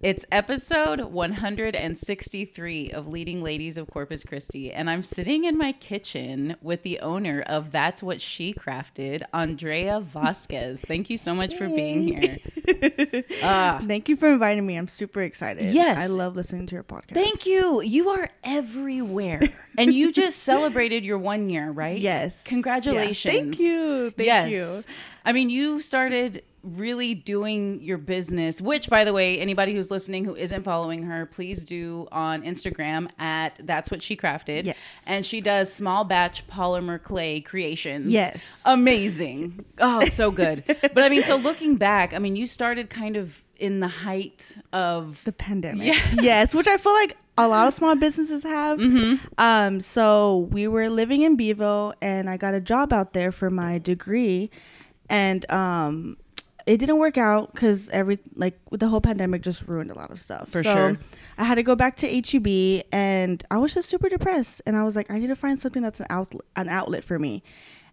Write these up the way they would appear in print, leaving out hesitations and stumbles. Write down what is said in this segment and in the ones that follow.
It's episode 163 of Leading Ladies of Corpus Christi, and I'm sitting in my kitchen with the owner of That's What She Crafted, Andrea Vasquez. Thank you so much for being here. Thank you for inviting me. I'm super excited. Yes. I love listening to your podcast. Thank you. You are everywhere. And you just celebrated your 1 year, right? Yes. Congratulations. Yeah. Thank you. Thank you. I mean, you started really doing your business, which, by the way, anybody who's listening who isn't following her, please do, on Instagram at That's What She Crafted. Yes. And she does small batch polymer clay creations. Yes. Amazing. Oh, so good. But I mean, so looking back, I mean, you started kind of in the height of the pandemic. Yes, which I feel like a lot of small businesses have. Mm-hmm. So we were living in Beeville and I got a job out there for my degree, and it didn't work out because the whole pandemic just ruined a lot of stuff. For sure. I had to go back to HEB and I was just super depressed. And I was like, I need to find something that's an outlet for me.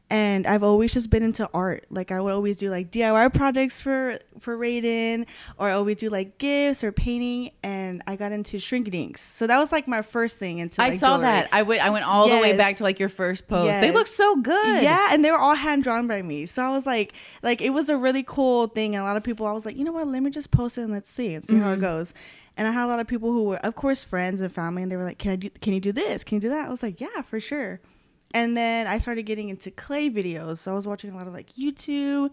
And I've always just been into art. Like, I would always do like DIY projects for Raiden, or I always do like gifts or painting. And I got into Shrinky Dinks. So that was like my first thing into like, I saw jewelry. That. I went all the way back to like your first post. Yes. They look so good. Yeah. And they were all hand drawn by me. So I was like, it was a really cool thing. And a lot of people, I was like, you know what? Let me just post it and let's see mm-hmm. how it goes. And I had a lot of people who were, of course, friends and family. And they were like, can you do this? Can you do that? I was like, yeah, for sure. And then I started getting into clay videos. So I was watching a lot of like YouTube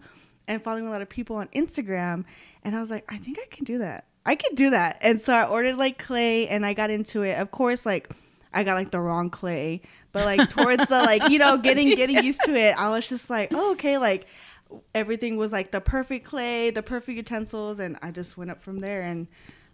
and following a lot of people on Instagram. And I was like, I think I can do that. I can do that. And so I ordered like clay and I got into it. Of course, like I got like the wrong clay, but like towards the like, you know, getting used to it, I was just like, oh, okay, like everything was like the perfect clay, the perfect utensils. And I just went up from there and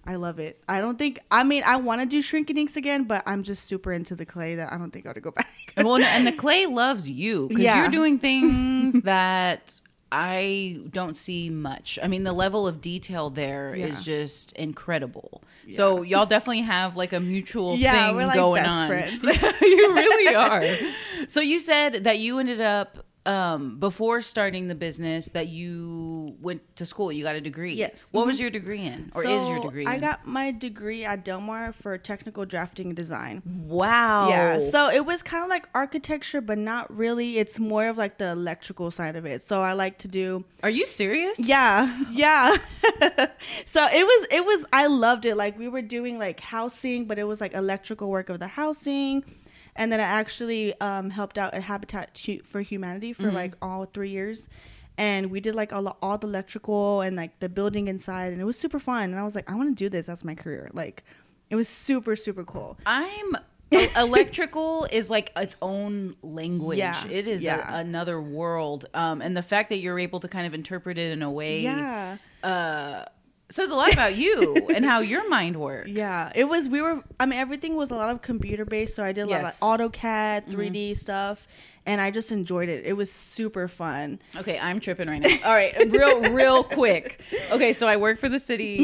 I love it. I want to do Shrinky Dinks again, but I'm just super into the clay that I don't think I ought to go back. Well, and the clay loves you because you're doing things that I don't see much. I mean, the level of detail there is just incredible. Yeah. So y'all definitely have like a mutual thing we're like going best on. Friends. You really are. So you said that you ended up before starting the business that you went to school, you got a degree. Yes. What was your degree in, or is your degree in? I got my degree at Delmar for technical drafting and design. Wow. Yeah. So it was kind of like architecture, but not really. It's more of like the electrical side of it. So I like to do. Are you serious? Yeah. Yeah. So it was, I loved it. Like we were doing like housing, but it was like electrical work of the housing. And then I actually helped out at Habitat for Humanity for like all 3 years. And we did like all the electrical and like the building inside. And it was super fun. And I was like, I want to do this. That's my career. Like it was super, super cool. Electrical is like its own language. Yeah. It is another world. And the fact that you're able to kind of interpret it in a way. Yeah. Says a lot about you and how your mind works. Yeah, it was, everything was a lot of computer based. So I did a lot of like AutoCAD, 3D stuff, and I just enjoyed it. It was super fun. Okay, I'm tripping right now. All right, real quick. Okay, so I work for the city,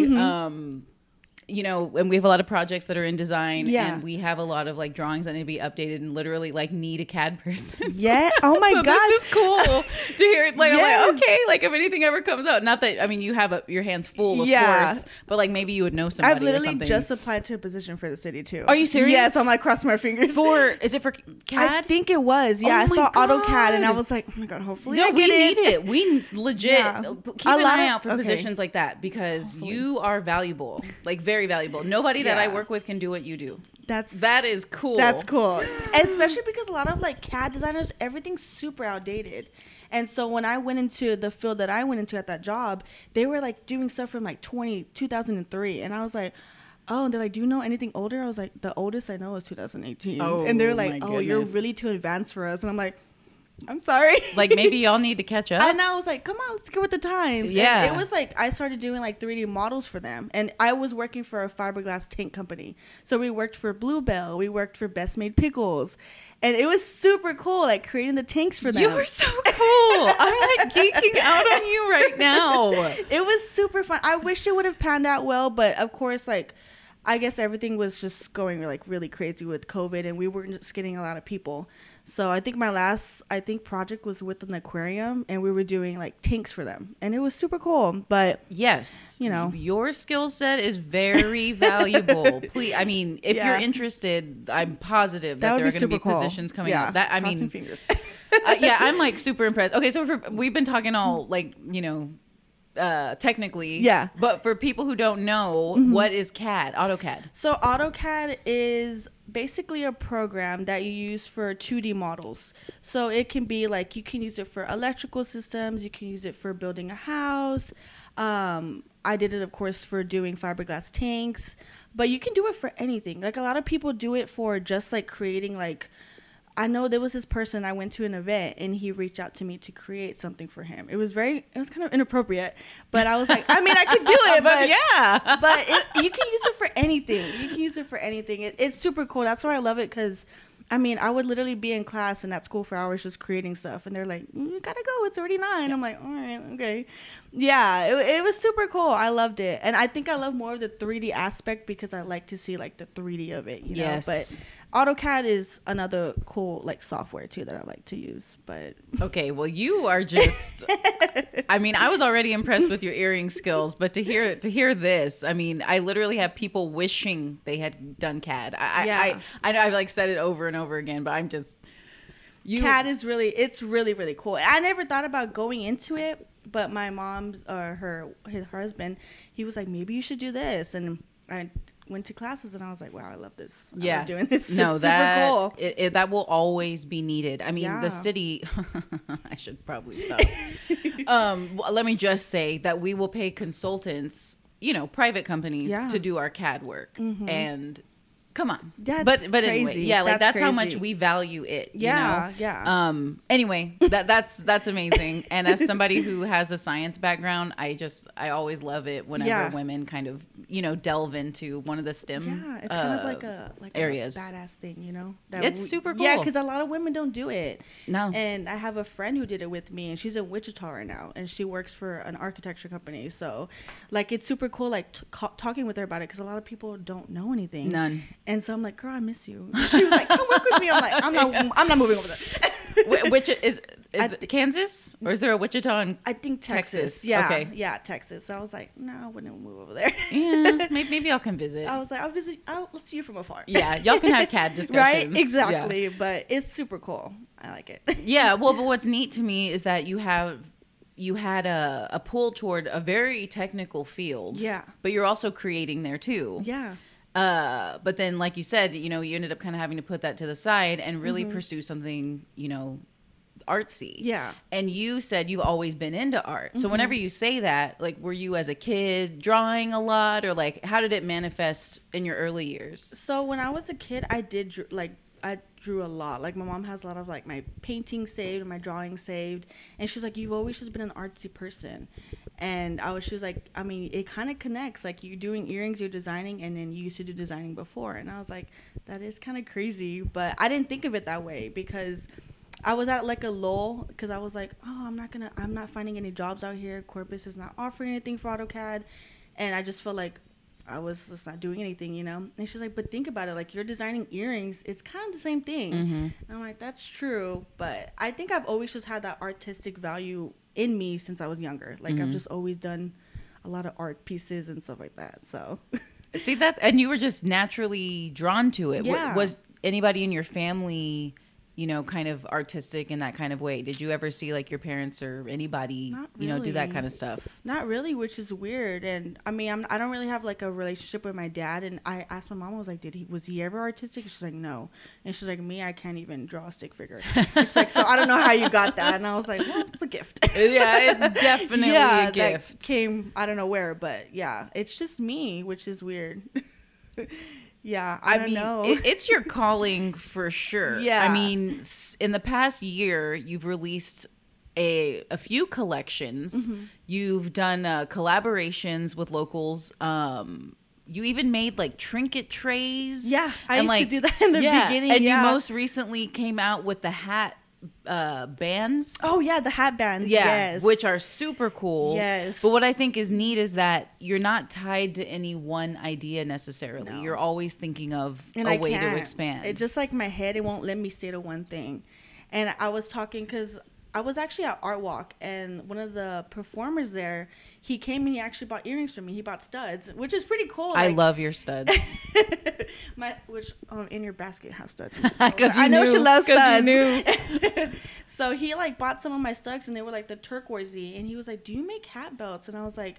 you know, and we have a lot of projects that are in design and we have a lot of like drawings that need to be updated and literally like need a CAD person. Yeah. Oh my gosh. This is cool to hear. Like, I'm like, okay, like if anything ever comes out, not that, I mean, you have your hands full, of course, but like maybe you would know somebody or something. I've literally just applied to a position for the city too. Are you serious? Yes. I'm like, cross my fingers. Is it for CAD? I think it was. Yeah. Oh, I saw AutoCAD and I was like, oh my God, hopefully we need it. We legit keep an eye out for positions like that because you are valuable. Like very valuable. Nobody that I work with can do what you do. That is cool. That's cool. Especially because a lot of like CAD designers, everything's super outdated. And so when I went into the field that I went into at that job, they were like doing stuff from like 2003. And I was like, oh, and they're like, do you know anything older? I was like, the oldest I know is 2018. Oh, and they're like, oh, you're really too advanced for us. And I'm like, I'm sorry. Like maybe y'all need to catch up. And I was like, come on, let's get with the times. Yeah. And it was like I started doing like 3D models for them. And I was working for a fiberglass tank company. So we worked for Bluebell. We worked for Best Made Pickles. And it was super cool, like creating the tanks for them. You were so cool. I'm like geeking out on you right now. It was super fun. I wish it would have panned out well, but of course, like I guess everything was just going like really crazy with COVID and we weren't just getting a lot of people. So I think my last, project was with an aquarium, and we were doing like tanks for them, and it was super cool. But yes, you know, your skill set is very valuable. Please, I mean, if you're interested, I'm positive that there are going to be positions coming out. That, I mean, fingers. Yeah, I'm like super impressed. Okay, so we've been talking all like, you know, technically, yeah, but for people who don't know, what is CAD? AutoCAD. So AutoCAD is basically a program that you use for 2D models. So it can be like, you can use it for electrical systems, you can use it for building a house. I did it, of course, for doing fiberglass tanks, but you can do it for anything. Like, a lot of people do it for just like creating, like, I know there was this person, I went to an event and he reached out to me to create something for him. It was kind of inappropriate, but I was like, I mean, I could do it, but yeah, but you can use it for anything. You can use it for anything. It's super cool. That's why I love it. 'Cause I mean, I would literally be in class and at school for hours just creating stuff. And they're like, you gotta go. It's already 9. I'm like, all right, okay. Yeah, it was super cool. I loved it. And I think I love more of the 3D aspect because I like to see like the 3D of it, you know? But AutoCAD is another cool like software too that I like to use. But okay, well, you are just I mean, I was already impressed with your earring skills, but to hear this, I mean, I literally have people wishing they had done CAD. I've like said it over and over again, but I'm just CAD is really, it's really, really cool. I never thought about going into it, but my mom's his husband, he was like, maybe you should do this, and I went to classes and I was like, wow, I love this. I love doing this. No, it's super cool. That will always be needed. I mean, the city, I should probably stop. Let me just say that we will pay consultants, you know, private companies to do our CAD work. And come on. But crazy. Anyway, yeah, like that's how much we value it. Yeah. You know? Yeah. Anyway, that's amazing. And as somebody who has a science background, I always love it whenever women kind of, you know, delve into one of the STEM it's kind of like areas. A badass thing, you know? It's super cool. Yeah, because a lot of women don't do it. No. And I have a friend who did it with me, and she's in Wichita right now, and she works for an architecture company. So, like, it's super cool, like, talking with her about it, because a lot of people don't know anything. None. And so I'm like, girl, I miss you. She was like, come work with me. I'm like, I'm not moving over there. Which is Kansas, or is there a Wichita in I think Texas? Yeah, okay. Yeah, Texas. So I was like, no, I wouldn't move over there. Yeah, maybe y'all can visit. I was like, I'll see you from afar. Yeah, y'all can have CAD discussions. Right, exactly. Yeah. But it's super cool. I like it. Yeah, well, but what's neat to me is that you had a pull toward a very technical field. Yeah, but you're also creating there too. Yeah. But then, like you said, you know, you ended up kind of having to put that to the side and really pursue something, you know, artsy. Yeah. And you said you've always been into art. So whenever you say that, like, were you as a kid drawing a lot, or like, how did it manifest in your early years? So when I was a kid, I drew a lot. Like, my mom has a lot of like my painting saved and my drawing saved, and she's like, you've always just been an artsy person. And she was like, I mean, it kind of connects, like, you're doing earrings, you're designing, and then you used to do designing before. And I was like, that is kind of crazy, but I didn't think of it that way, because I was at like a lull, because I was like, oh, I'm not finding any jobs out here. Corpus is not offering anything for AutoCAD, and I just felt like I was just not doing anything, you know? And she's like, but think about it. Like, you're designing earrings. It's kind of the same thing. Mm-hmm. And I'm like, that's true. But I think I've always just had that artistic value in me since I was younger. Like, I've just always done a lot of art pieces and stuff like that. So. See, that, and you were just naturally drawn to it. Yeah. Was anybody in your family, you know, kind of artistic in that kind of way? Did you ever see like your parents or anybody, really, you know, do that kind of stuff? Not really, which is weird. And I mean, I don't really have like a relationship with my dad. And I asked my mom, I was like, was he ever artistic? And she's like, no. And she's like, me, I can't even draw a stick figure. She's like, so I don't know how you got that. And I was like, well, it's a gift. Yeah, it's definitely a gift. That came, I don't know where, but yeah, it's just me, which is weird. Yeah, I mean, I don't know. It's your calling for sure. Yeah. I mean, in the past year, you've released a few collections. Mm-hmm. You've done collaborations with locals. You even made like trinket trays. Yeah, I used to do that in the beginning. And you most recently came out with the hat bands. Oh yeah, the hat bands. Yeah, yes. Which are super cool. Yes. But what I think is neat is that you're not tied to any one idea necessarily. No. You're always thinking of a way to expand. It's just like my head; it won't let me stay to one thing. And I was talking because I was actually at Art Walk, and one of the performers there, he came and he actually bought earrings for me. He bought studs, which is pretty cool. I love your studs. In your basket has studs. Because I know she loves studs. So he like bought some of my studs, and they were like the turquoisey. And he was like, "Do you make hat belts?" And I was like,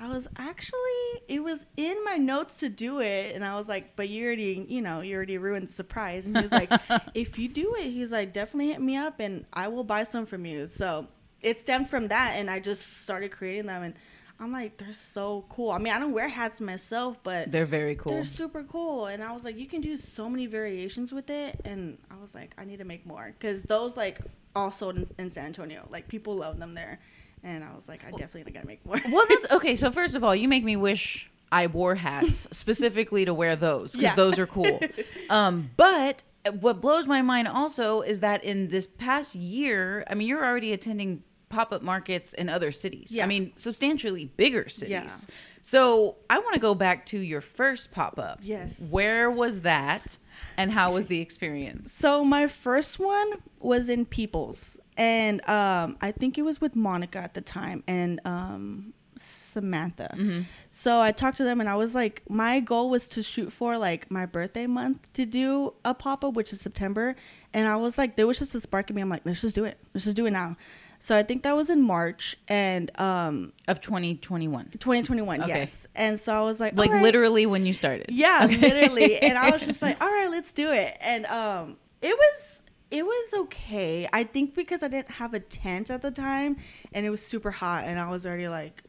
it was in my notes to do it. And I was like, but you already ruined the surprise. And he was like, if you do it, he's like, definitely hit me up and I will buy some from you. So it stemmed from that. And I just started creating them. And I'm like, they're so cool. I mean, I don't wear hats myself, but they're very cool. They're super cool. And I was like, you can do so many variations with it. And I was like, I need to make more. Because those like all sold in San Antonio. Like people love them there. And I was like, I definitely got to make more. Well, that's okay. So first of all, you make me wish I wore hats specifically to wear those because those are cool. But what blows my mind also is that in this past year, I mean, you're already attending pop-up markets in other cities. Yeah. I mean, substantially bigger cities. Yeah. So I want to go back to your first pop-up. Yes. Where was that and how was the experience? So my first one was in Peoples. And I think it was with Monica at the time and Samantha. Mm-hmm. So I talked to them and I was like, my goal was to shoot for like my birthday month to do a pop-up, which is September. And I was like, there was just a spark in me. I'm like, let's just do it. Let's just do it now. So I think that was in March and of 2021. 2021, okay. Yes. And so I was like, all right. Literally when you started. Yeah, okay. Literally. And I was just like, all right, let's do it. And it was okay. I think because I didn't have a tent at the time and it was super hot and I was already like,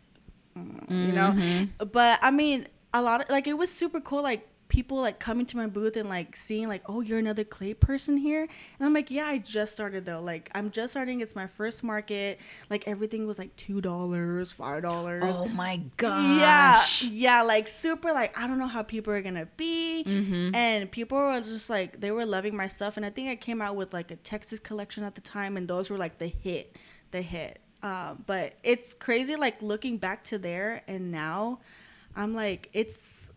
you know, but I mean, a lot of like, it was super cool. Like people like coming to my booth and like seeing like, oh, you're another clay person here. And I'm like, yeah, I just started though. Like I'm just starting. It's my first market. Like everything was like $2, $5. Oh my gosh. Yeah. Like super, like, I don't know how people are going to be. Mm-hmm. And people were just like, they were loving my stuff. And I think I came out with like a Texas collection at the time. And those were like the hit. But it's crazy. Like looking back to there and now I'm like, it's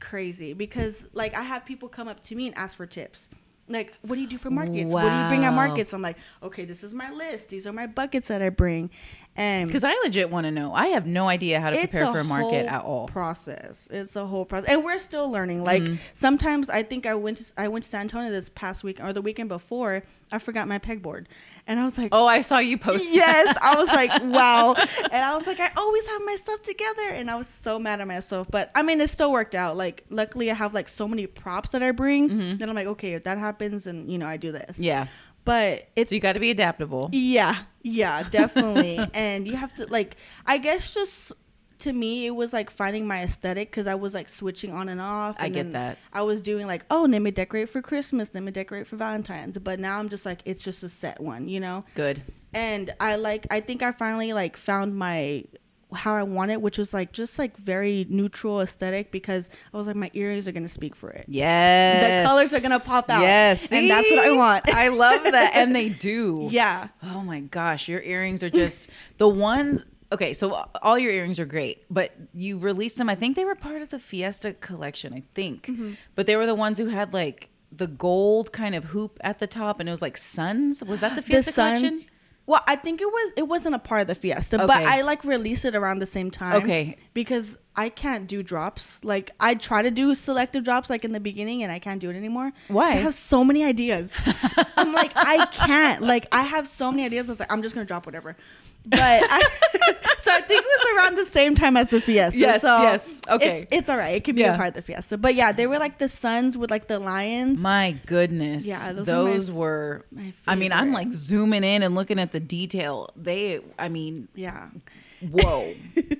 crazy because like I have people come up to me and ask for tips. Like, what do you do for markets? Wow. What do you bring at markets? I'm like, okay, this is my list. These are my buckets that I bring. And because I legit want to know. I have no idea how to prepare for a market at all. It's a whole process. And we're still learning. Like sometimes I think I went to San Antonio this past week or the weekend before. I forgot my pegboard. And I was like, oh, I saw you post. Yes. I was like, wow. And I was like, I always have my stuff together. And I was so mad at myself. But I mean, it still worked out. Like, luckily, I have like so many props that I bring. Mm-hmm. Then I'm like, okay, if that happens, and you know, I do this. Yeah. But it's. So you got to be adaptable. Yeah. Yeah, definitely. And you have to, like, I guess just. To me, it was like finding my aesthetic because I was like switching on and off. And I get that. I was doing like, oh, let me decorate for Christmas, let me decorate for Valentine's. But now I'm just like, it's just a set one, you know? Good. And I think I finally like found how I want it, which was like just like very neutral aesthetic because I was like, my earrings are going to speak for it. Yes. The colors are going to pop out. Yes. See? And that's what I want. I love that. And they do. Yeah. Oh my gosh. Your earrings are just the ones. Okay, so all your earrings are great, but you released them. I think they were part of the Fiesta collection, I think. Mm-hmm. But they were the ones who had like the gold kind of hoop at the top and it was like suns. Was that the Fiesta collection? Well, I think it wasn't a part of the Fiesta, okay. But I like released it around the same time. Okay. Because I can't do drops. Like I try to do selective drops like in the beginning and I can't do it anymore. Why? I have so many ideas. I'm like, I can't. Like I have so many ideas. I was like, I'm just going to drop whatever. But so I think it was around the same time as the Fiesta. Yes, so yes. Okay. It's all right. It could be a part of the Fiesta. But yeah, they were like the suns with like the lions. My goodness. Yeah, those were my favorite. I mean, I'm like zooming in and looking at the detail. I mean, yeah. whoa.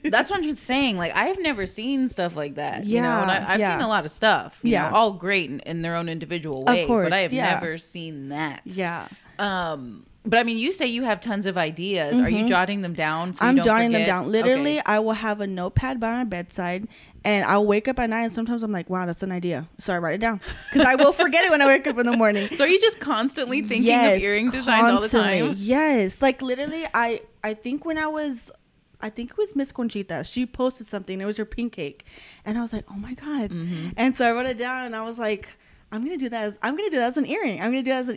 That's what I'm just saying. Like, I've never seen stuff like that. Yeah. You know? And I've seen a lot of stuff. You know, all great in their own individual way. Of course, but I have never seen that. Yeah. But I mean, you say you have tons of ideas. Mm-hmm. Are you jotting them down? So I'm jotting them down. Literally, okay. I will have a notepad by my bedside, and I'll wake up at night, and sometimes I'm like, wow, that's an idea. So I write it down because I will forget it when I wake up in the morning. So are you just constantly thinking of earring designs all the time? Yes. Like, literally, I think when I was... I think it was Miss Conchita. She posted something. It was her pink cake. And I was like, oh, my God. Mm-hmm. And so I wrote it down, and I was like... I'm going to do that as an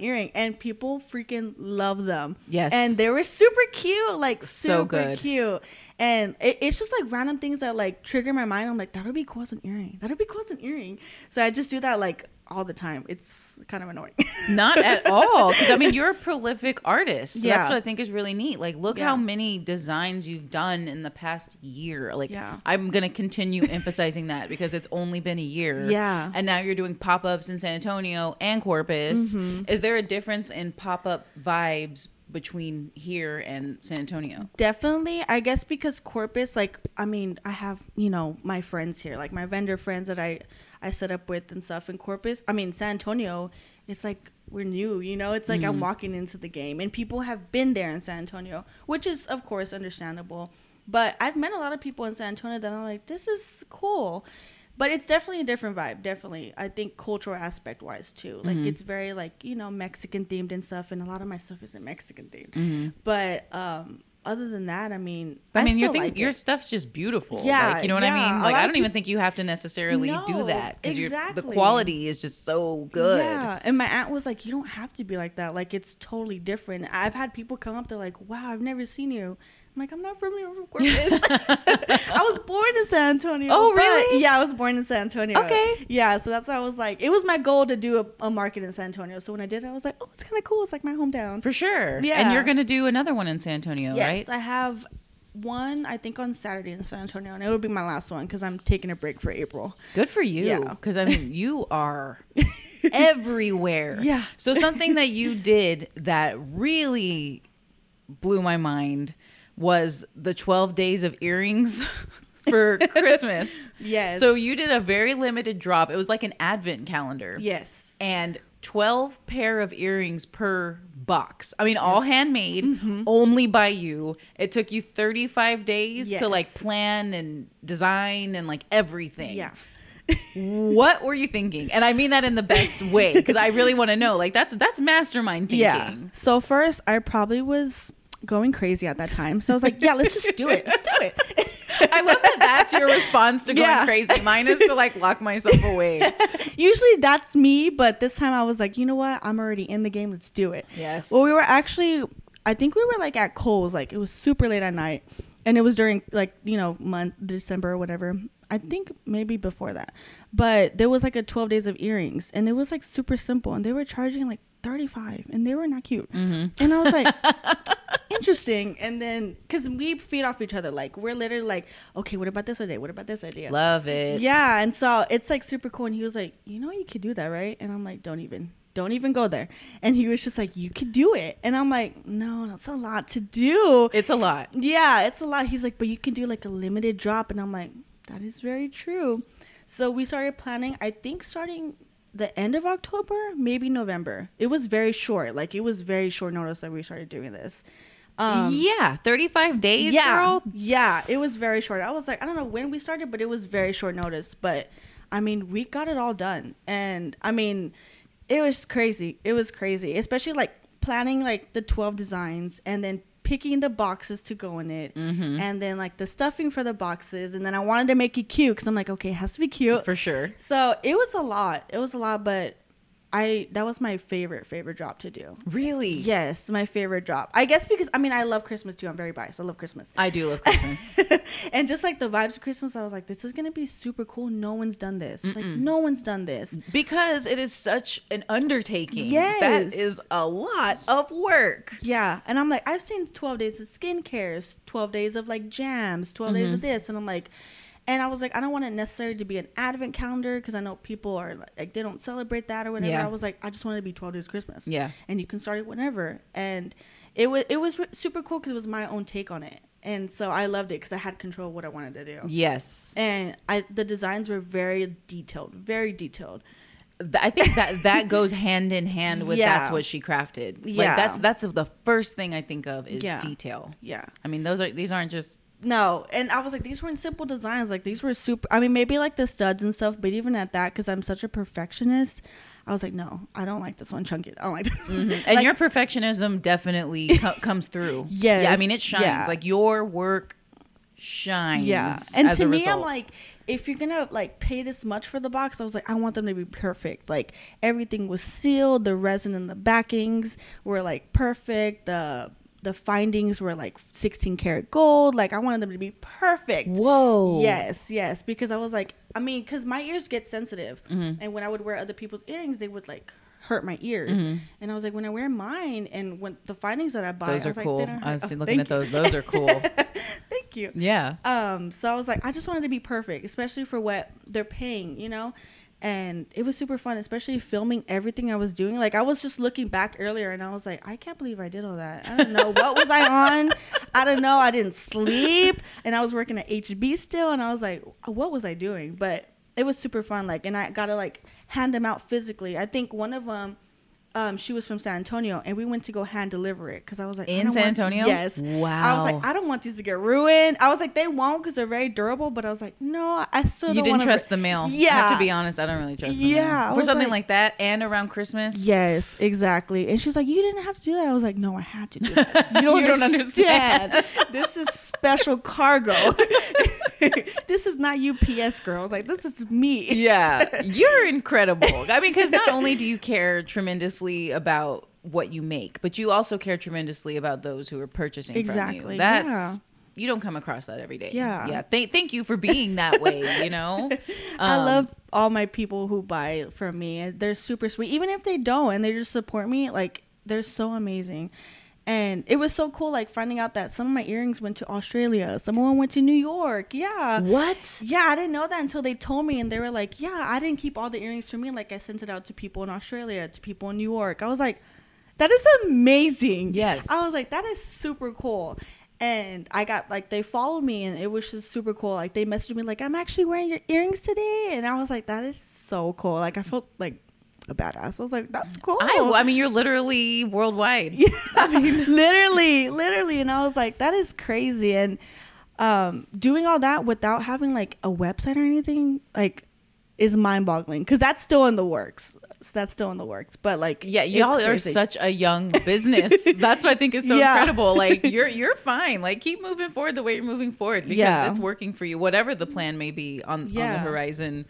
earring. And people freaking love them. Yes. And they were super cute. Like, super cute. And it's just like random things that like trigger my mind. I'm like, that would be cool as an earring. That would be cool as an earring. So I just do that like all the time. It's kind of annoying. Not at all. Because I mean, you're a prolific artist. So that's what I think is really neat. Like, look how many designs you've done in the past year. Like, I'm going to continue emphasizing that because it's only been a year. Yeah. And now you're doing pop-ups in San Antonio and Corpus. Mm-hmm. Is there a difference in pop-up vibes between here and San Antonio? Definitely. I guess because Corpus, like, I mean, I have, you know, my friends here, like my vendor friends that I set up with and stuff in Corpus. I mean, San Antonio, it's like we're new, you know? It's like I'm walking into the game, and people have been there in San Antonio, which is, of course, understandable. But I've met a lot of people in San Antonio that I'm like, this is cool. But it's definitely a different vibe, definitely. I think cultural aspect-wise, too. Like, it's very, like, you know, Mexican-themed and stuff, and a lot of my stuff isn't Mexican-themed. Mm-hmm. But other than that, I mean, your stuff's just beautiful. Yeah. Like, you know what I mean? Like, I don't even think you have to necessarily do that. Because the quality is just so good. Yeah. And my aunt was like, you don't have to be like that. Like, it's totally different. I've had people come up, they're like, wow, I've never seen you. I'm like, I'm not from Corpus. I was born in San Antonio. Oh, really? Yeah, I was born in San Antonio. Okay. Yeah, so that's why I was like, it was my goal to do a market in San Antonio. So when I did it, I was like, oh, it's kind of cool. It's like my hometown. For sure. Yeah. And you're going to do another one in San Antonio, right? Yes, I have one, I think, on Saturday in San Antonio, and it will be my last one because I'm taking a break for April. Good for you. Because, I mean, you are... everywhere. Yeah. So something that you did that really blew my mind was the 12 days of earrings for Christmas. Yes. So you did a very limited drop. It was like an advent calendar. Yes. And 12 pair of earrings per box. I mean, all handmade, only by you. It took you 35 days to like plan and design and like everything. Yeah. What were you thinking? And I mean that in the best way, because I really want to know. Like, that's mastermind thinking. Yeah. So first, I probably was going crazy at that time, so I was like, yeah, let's just do it. Let's do it. I love that that's your response to going crazy. Mine is to like lock myself away. Usually that's me, but this time I was like, you know what, I'm already in the game, let's do it. Yes. Well, we were actually, I think we were like at Kohl's, like it was super late at night, and it was during like, you know, December or whatever. I think maybe before that, but there was like a 12 days of earrings, and it was like super simple, and they were charging like $35, and they were not cute. Mm-hmm. And I was like, interesting. And then because we feed off each other, like we're literally like, okay, what about this idea? What about this idea? Love it. Yeah. And so it's like super cool. And he was like, you know, you could do that, right? And I'm like, don't even go there. And he was just like, you could do it. And I'm like, no, that's a lot to do. It's a lot. Yeah, it's a lot. He's like, but you can do like a limited drop. And I'm like, that is very true. So we started planning, I think starting the end of October, maybe November. It was very short. Like, it was very short notice that we started doing this. 35 days, girl. Yeah, it was very short. I was like, I don't know when we started, but it was very short notice. But, I mean, we got it all done. And, I mean, it was crazy. It was crazy. Especially, like, planning, like, the 12 designs and then picking the boxes to go in it, and then like the stuffing for the boxes, and then I wanted to make it cute because I'm like, okay, it has to be cute for sure. So it was a lot, but that was my favorite drop to do. Really? Yes, my favorite drop, I guess, because I mean, I love Christmas too. I'm very biased. I love Christmas. I do love Christmas. And just like the vibes of Christmas, I was like, this is gonna be super cool. No one's done this because it is such an undertaking. Yes, that is a lot of work. Yeah. And I'm like, I've seen 12 days of skincare, 12 days of like jams, 12 days of this, and I'm like, and I was like, I don't want it necessarily to be an advent calendar because I know people are like, they don't celebrate that or whatever. Yeah. I was like, I just want it to be 12 days Christmas. Yeah. And you can start it whenever. And it was super cool because it was my own take on it. And so I loved it because I had control of what I wanted to do. Yes. And the designs were very detailed, very detailed. I think that goes hand in hand with That's What She Crafted. Yeah. Like that's the first thing I think of is detail. Yeah. I mean, these aren't just. No. And I was like, these weren't simple designs. Like these were super. I mean, maybe like the studs and stuff. But even at that, because I'm such a perfectionist, I was like, no, I don't like this one chunky. I don't like this. Mm-hmm. And like, your perfectionism definitely comes through. Yes. Yeah. I mean, it shines. Yeah. Like your work shines. Yeah. And as to a me, result. I'm like, if you're gonna like pay this much for the box, I was like, I want them to be perfect. Like everything was sealed, the resin and the backings were like perfect. The findings were like 16 karat gold. Like I wanted them to be perfect. Whoa. Yes. Because I was like, I mean, because my ears get sensitive, mm-hmm. and when I would wear other people's earrings, they would like hurt my ears, mm-hmm. and I was like, when I wear mine, and when the findings that I buy, those are cool. I was looking at those. Those are cool. Thank you. Yeah. So I was like, I just wanted to be perfect, especially for what they're paying, you know. And it was super fun, especially filming everything I was doing. Like I was just looking back earlier, and I was like, I can't believe I did all that. I don't know what was I on. I don't know. I didn't sleep, and I was working at HB still, and I was like, what was I doing? But it was super fun, like, and I got to like hand them out physically. I think one of them, she was from San Antonio, and we went to go hand deliver it because I was like, in San Antonio? Yes. Wow. I was like, I don't want these to get ruined. I was like, they won't because they're very durable, but I was like, no, I still don't want to. You didn't trust the mail. Yeah. I have to be honest, I don't really trust the mail. Yeah. For something like that and around Christmas. Yes, exactly. And she was like, you didn't have to do that. I was like, no, I had to do that. You don't understand. This is special cargo. This is not UPS, girls. Like, this is me. Yeah. You're incredible. I mean, because not only do you care tremendously about what you make, but you also care tremendously about those who are purchasing from you. That's, you don't come across that every day. Yeah. Yeah. Thank you for being that way, you know? I love all my people who buy from me. They're super sweet. Even if they don't and they just support me, like, they're so amazing. And it was so cool, like, finding out that some of my earrings went to Australia. Someone went to New York. Yeah. What? Yeah, I didn't know that until they told me. And they were like, yeah, I didn't keep all the earrings for me. Like, I sent it out to people in Australia, to people in New York. I was like, that is amazing. Yes. I was like, that is super cool. And I got, like, they followed me, and it was just super cool. Like, they messaged me, like, I'm actually wearing your earrings today. And I was like, that is so cool. Like, I felt, like, a badass. I was like, that's cool. I mean, you're literally worldwide. Yeah. I mean, literally. And I was like, that is crazy. And doing all that without having like a website or anything, like, is mind-boggling because that's still in the works. But like, yeah, y'all are such a young business. That's what I think is so incredible. Like, you're fine. Like, keep moving forward the way you're moving forward because it's working for you, whatever the plan may be on the horizon.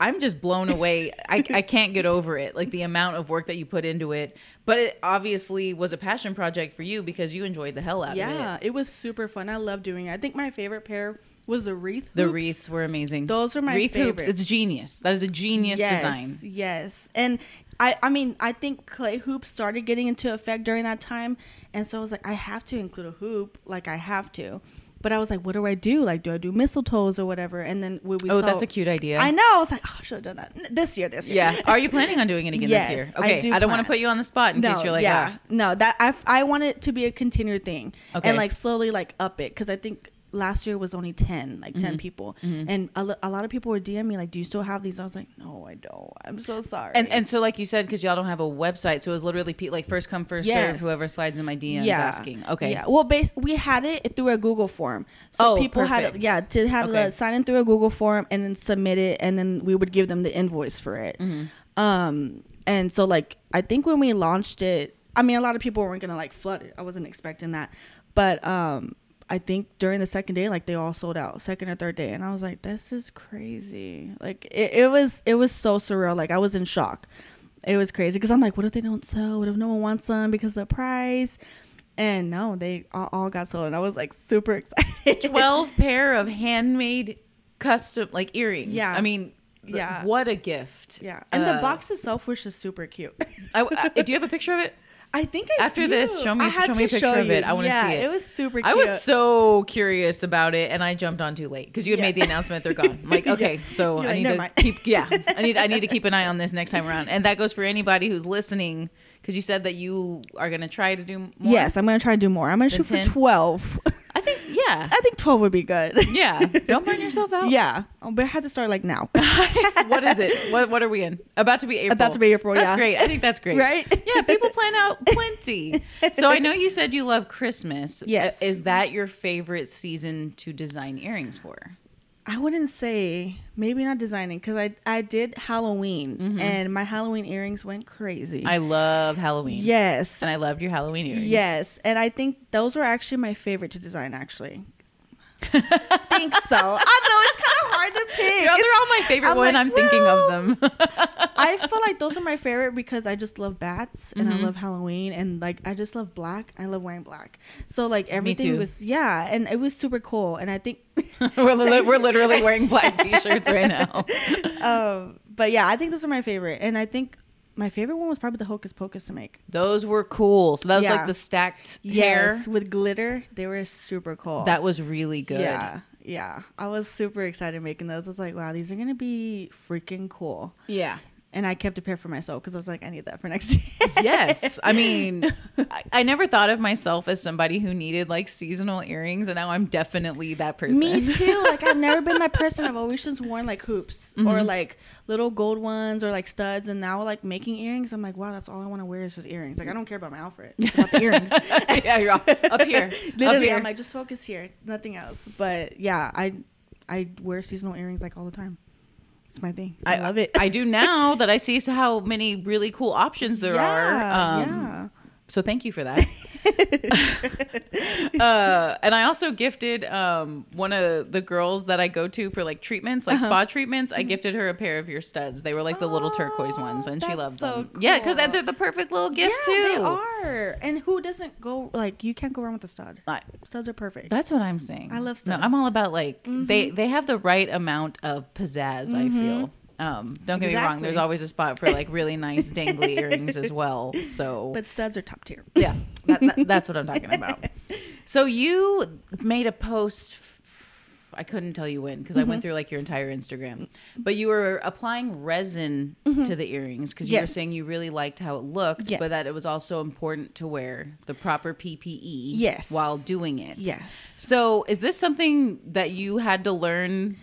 I'm just blown away. I can't get over it. Like, the amount of work that you put into it. But it obviously was a passion project for you because you enjoyed the hell out of it. Yeah, it was super fun. I love doing it. I think my favorite pair was the wreath hoops. The wreaths were amazing. Those are my favorite. Wreath hoops, it's genius. That is a genius design. Yes. And I mean, I think clay hoops started getting into effect during that time. And so I was like, I have to include a hoop. Like, I have to. But I was like, what do I do? Like, do I do mistletoes or whatever? And then we saw... Oh, that's a cute idea. I know. I was like, oh, I should have done that this year. Yeah. Are you planning on doing it again this year? Okay. I don't want to put you on the spot in case you're like, No, that I want it to be a continued thing. Okay. And like slowly like up it. Because I think last year was only 10 people. Mm-hmm. And a lot of people were DMing me like, do you still have these? I was like, no, I don't. I'm so sorry. And so like you said, because y'all don't have a website. So it was literally like first come, first serve, whoever slides in my DMs asking. Okay. Yeah. Well, we had it through a Google form. So people had to sign in through a Google form and then submit it. And then we would give them the invoice for it. Mm-hmm. And so like, I think when we launched it, I mean, a lot of people weren't going to like flood it. I wasn't expecting that. But, I think during the second day, like, they all sold out, second or third day. And I was like, this is crazy. Like, it was so surreal. Like, I was in shock. It was crazy because I'm like, what if they don't sell? What if no one wants them because of the price? And no, they all got sold. And I was like super excited. 12 pair of handmade custom like earrings. Yeah. I mean, what a gift. Yeah. And the box itself was just super cute. Do you have a picture of it? I think I after do. This, show me a picture of it. I want to see it. It was super cute. I was so curious about it, and I jumped on too late because you had made the announcement they're gone. I'm like, okay, so I need to keep. Yeah, I need to keep an eye on this next time around, and that goes for anybody who's listening because you said that you are going to try to do more. Yes, I'm going to try to do more. I'm going to shoot 10? For 12. I think 12 would be good. Yeah, don't burn yourself out. Yeah, I had to start like now. What is it? What are we in? About to be April. That's great. I think that's great. Right? Yeah, people plan out plenty. So I know you said you love Christmas. Yes. Is that your favorite season to design earrings for? I wouldn't say, maybe not designing, because I did Halloween, and my Halloween earrings went crazy. I love Halloween. Yes. And I loved your Halloween earrings. Yes. And I think those were actually my favorite to design, actually. I think so. I know, it's kind of hard to pick. No, they're all my favorite thinking of them. I feel like those are my favorite because I just love bats and I love Halloween and like I just love black. I love wearing black. So like everything was and it was super cool and I think we're literally wearing black t-shirts right now. But yeah, I think those are my favorite and I think my favorite one was probably the Hocus Pocus to make. Those were cool. So that was like the stacked hair. Yes, with glitter. They were super cool. That was really good. Yeah. I was super excited making those. I was like, wow, these are going to be freaking cool. Yeah. And I kept a pair for myself because I was like, I need that for next year. Yes. I mean, I never thought of myself as somebody who needed like seasonal earrings. And now I'm definitely that person. Me too. Like I've never been that person. I've always just worn like hoops or like little gold ones or like studs. And now like making earrings, I'm like, wow, that's all I want to wear is just earrings. Like I don't care about my outfit. It's about the earrings. Yeah, you're all up here. Literally, I'm like, just focus here. Nothing else. But yeah, I wear seasonal earrings like all the time. It's my thing. I love it. I do now that I see how many really cool options there are. So thank you for that. And I also gifted one of the girls that I go to for like treatments, like spa treatments. I gifted her a pair of your studs. They were like the little turquoise ones and she loved them. Cool. Yeah, because they're the perfect little gift too. They are. And who doesn't go, like you can't go wrong with a stud. Studs are perfect. That's what I'm saying. I love studs. No, I'm all about like they have the right amount of pizzazz, I feel. Don't get me wrong, there's always a spot for like really nice dangly earrings as well, so but studs are top tier. Yeah, that's what I'm talking about. So you made a post, I couldn't tell you when because I went through like your entire Instagram, but you were applying resin to the earrings because you were saying you really liked how it looked, but that it was also important to wear the proper PPE while doing it. So is this something that you had to learn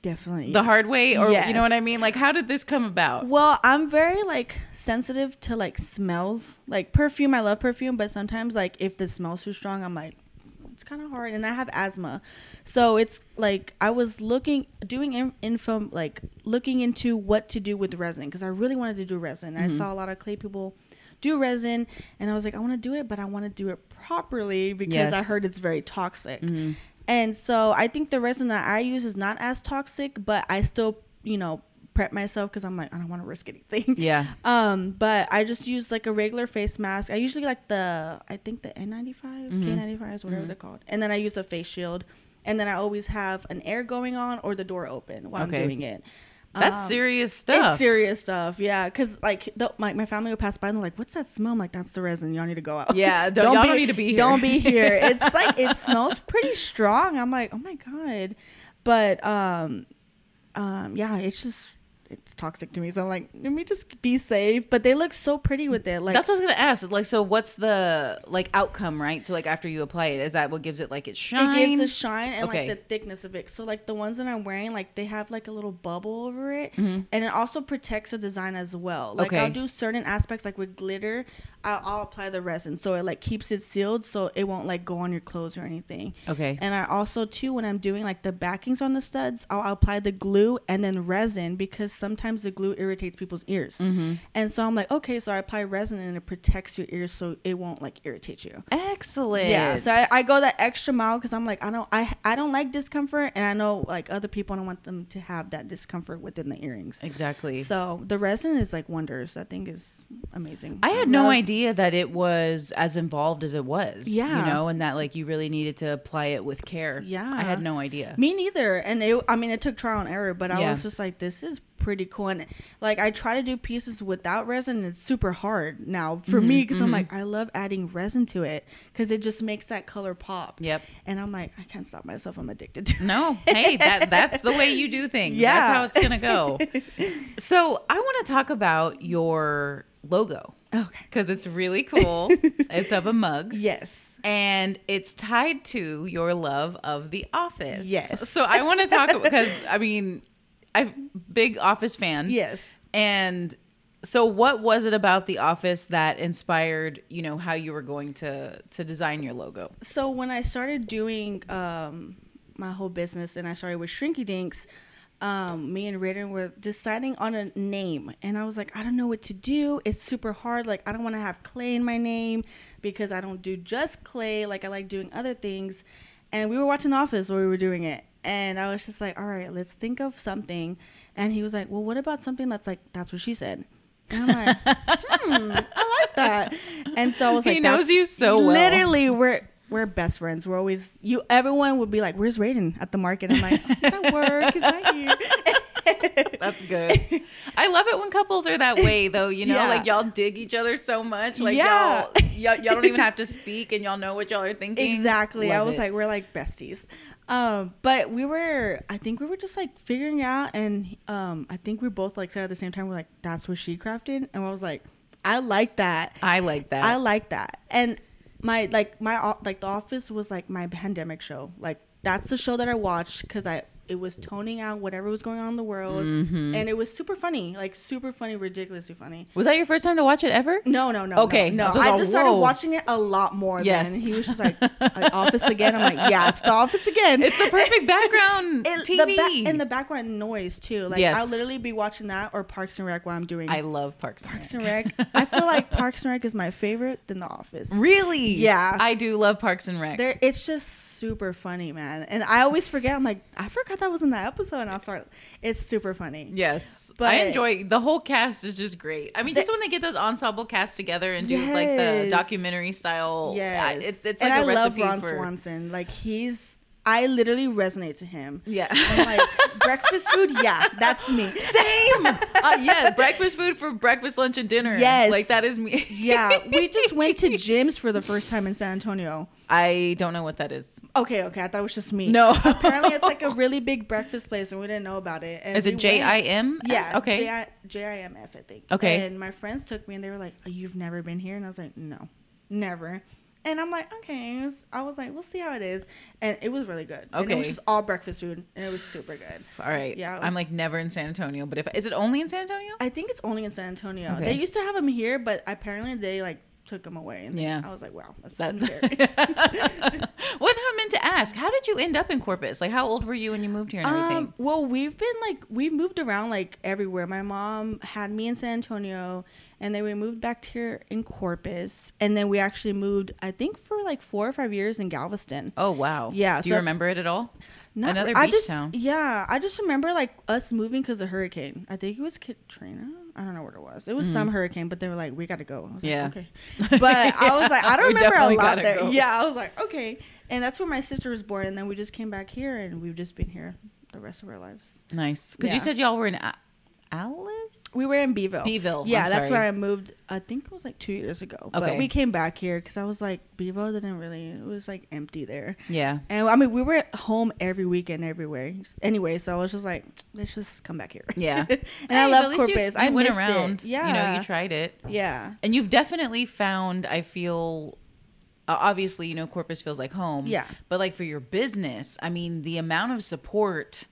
definitely the hard way, or you know what I mean, like how did this come about? Well, I'm very like sensitive to like smells, like perfume. I love perfume, but sometimes like if the smell's too strong, I'm like it's kind of hard, and I have asthma, so it's like I was looking into what to do with resin because I really wanted to do resin. I saw a lot of clay people do resin and I was like, I want to do it, but I want to do it properly because I heard it's very toxic. And so I think the resin that I use is not as toxic, but I still, prep myself because I'm like, I don't want to risk anything. Yeah. But I just use like a regular face mask. I usually like I think the N95s, K95s, whatever they're called. And then I use a face shield. And then I always have an air going on or the door open while I'm doing it. That's serious stuff. It's serious stuff, yeah. Because like my family will pass by and they're like, "What's that smell?" I'm like, "That's the resin. Y'all need to go out." Yeah, y'all don't need to be here. Don't be here. It's like it smells pretty strong. I'm like, oh my god, but yeah, it's toxic to me. So I'm like, let me just be safe. But they look so pretty with it. Like that's what I was gonna ask. Like, so what's the like outcome, right? So like after you apply it, is that what gives it like its shine? It gives the shine and like the thickness of it. So like the ones that I'm wearing, like they have like a little bubble over it, and it also protects the design as well. Like I'll do certain aspects, like with glitter, I'll apply the resin so it like keeps it sealed, so it won't like go on your clothes or anything. Okay. And I also too, when I'm doing like the backings on the studs, I'll apply the glue and then resin because sometimes the glue irritates people's ears. And so I'm like, okay, so I apply resin and it protects your ears so it won't like irritate you. Excellent. Yeah. So I go that extra mile because I'm like, I don't like discomfort, and I know like other people, I don't want them to have that discomfort within the earrings. Exactly. So the resin is like wonders. I think is amazing. I had no idea that it was as involved as it was. Yeah. You know, and that like you really needed to apply it with care. Yeah. I had no idea. Me neither. And it took trial and error, but I was just like, this is pretty cool. And like, I try to do pieces without resin, and it's super hard now for me because I'm like, I love adding resin to it because it just makes that color pop. Yep. And I'm like, I can't stop myself. I'm addicted to it. No. Hey, that's the way you do things. Yeah. That's how it's going to go. So I want to talk about your logo. Okay. Because it's really cool. It's of a mug. Yes. And it's tied to your love of The Office. Yes. So I want to talk because, I mean, I'm a big Office fan. Yes. And so what was it about The Office that inspired, you know, how you were going to design your logo? So when I started doing my whole business and I started with Shrinky Dinks, me and Raiden were deciding on a name, and I was like, I don't know what to do. It's super hard. Like, I don't want to have clay in my name because I don't do just clay. Like, I like doing other things. And we were watching The Office while we were doing it. And I was just like, all right, let's think of something. And he was like, well, what about something that's like, that's what she said? And I'm like, I like that. And so I was like, he knows you so well. Literally, we're best friends. We're always, everyone would be like, where's Raiden at the market? I'm like, oh, he's at work. He's not here. That's good. I love it when couples are that way though, you know, like y'all dig each other so much. Like y'all don't even have to speak and y'all know what y'all are thinking. Exactly. Love I was it. Like, we're like besties. But I think we were just like figuring out, and I think we both like said at the same time, we're like, that's what she crafted. And I was like, I like that. And my The Office was like my pandemic show. Like, that's the show that I watched because it was toning out whatever was going on in the world, and it was super funny, ridiculously funny. Was that your first time to watch it ever? No. Okay, no. I just started watching it a lot more. Yes, then. He was just like, Office again. I'm like, yeah, it's The Office again. It's the perfect background TV and the background noise too. Like, yes. I'll literally be watching that or Parks and Rec while I'm doing. I love Parks and Rec. I feel like Parks and Rec is my favorite than The Office. Really? Yeah, I do love Parks and Rec. It's just super funny, man. And I always forget. I'm like, I forgot that was in that episode, and I'll start. It's super funny. Yes, but I enjoy the whole cast is just great. I mean, just when they get those ensemble casts together and do like the documentary style. Yeah, it's like a recipe for. I love Ron Swanson. Like I literally resonate to him. Yeah, I'm like, breakfast food. Yeah, that's me. Same. Breakfast food for breakfast, lunch, and dinner. Yes, like that is me. Yeah, we just went to gyms for the first time in San Antonio. I don't know what that is. Okay. I thought it was just me. No. Apparently, it's like a really big breakfast place, and we didn't know about it. And is it JIMS? Yeah. Okay. JIMS, I think. Okay. And my friends took me, and they were like, oh, "You've never been here?" And I was like, "No, never." And I'm like, okay. I was like, we'll see how it is. And it was really good. Okay. And it was just all breakfast food. And it was super good. All right. Yeah. I'm like never in San Antonio. But is it only in San Antonio? I think it's only in San Antonio. Okay. They used to have them here, but apparently they like took them away. And I was like, wow, that's scary. What I meant to ask, how did you end up in Corpus? Like, how old were you when you moved here and everything? Well, we've moved around like everywhere. My mom had me in San Antonio, and then we moved back here in Corpus, and then we actually moved, I think, for like 4 or 5 years in Galveston. Oh wow. Yeah. Do you remember it at all? Another beach town. Yeah, I just remember like us moving because of hurricane. I think it was Katrina. I don't know what it was. It was some hurricane, but they were like, we gotta go. I was like, okay. But I was like, I don't remember a lot there. Go. Yeah, I was like, okay. And that's where my sister was born, and then we just came back here, and we've just been here the rest of our lives. Nice, because you said y'all were in Alice. We were in Beeville. Yeah, that's where I moved. I think it was like 2 years ago. Okay. But we came back here because I was like, Beeville didn't really. It was like empty there. Yeah. And I mean, we were at home every weekend, everywhere. Anyway, so I was just like, let's just come back here. Yeah. And I love Corpus. I went around. It. Yeah. You know, you tried it. Yeah. And you've definitely found. I feel. Obviously, you know, Corpus feels like home. Yeah. But like for your business, I mean, the amount of support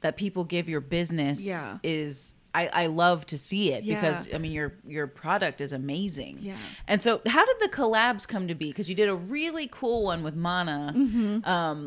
that people give your business is. I love to see it because, I mean, your product is amazing. Yeah. And so how did the collabs come to be? Because you did a really cool one with Mana,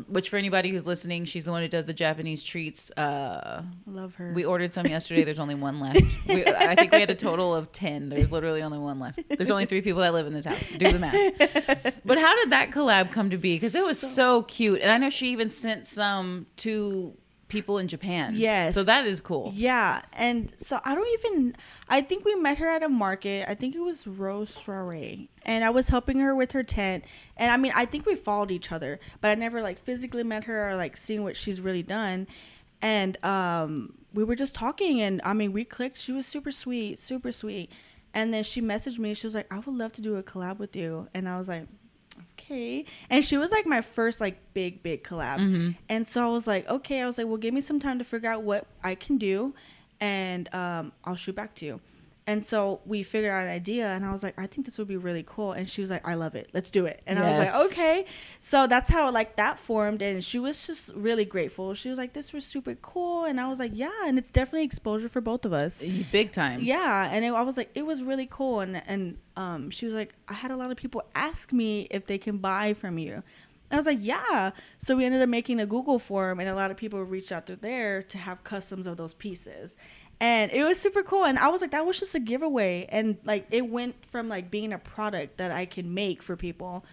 which for anybody who's listening, she's the one who does the Japanese treats. Love her. We ordered some yesterday. There's only one left. I think we had a total of 10. There's literally only one left. There's only 3 people that live in this house. Do the math. But how did that collab come to be? Because it was so cute. And I know she even sent some to people in Japan. Yes. So that is cool. Yeah. And so I think we met her at a market. I think it was Rose Soiree. And I was helping her with her tent. And I mean, I think we followed each other, but I never like physically met her or like seen what she's really done. And we were just talking, and I mean, we clicked. She was super sweet. And then she messaged me. She was like, I would love to do a collab with you. And I was like, okay. And she was like my first like big collab. Mm-hmm. And so I was like, okay. I was like, well, give me some time to figure out what I can do, and I'll shoot back to you. And so we figured out an idea, and I was like, I think this would be really cool. And she was like, I love it. Let's do it. And yes. I was like, okay. So that's how like that formed. And she was just really grateful. She was like, this was super cool. And I was like, yeah. And it's definitely exposure for both of us. Big time. Yeah. And I was like, it was really cool. And she was like, I had a lot of people ask me if they can buy from you. I was like, yeah. So we ended up making a Google form, and a lot of people reached out through there to have customs of those pieces. And it was super cool. And I was like, that was just a giveaway. And like, it went from like being a product that I can make for people.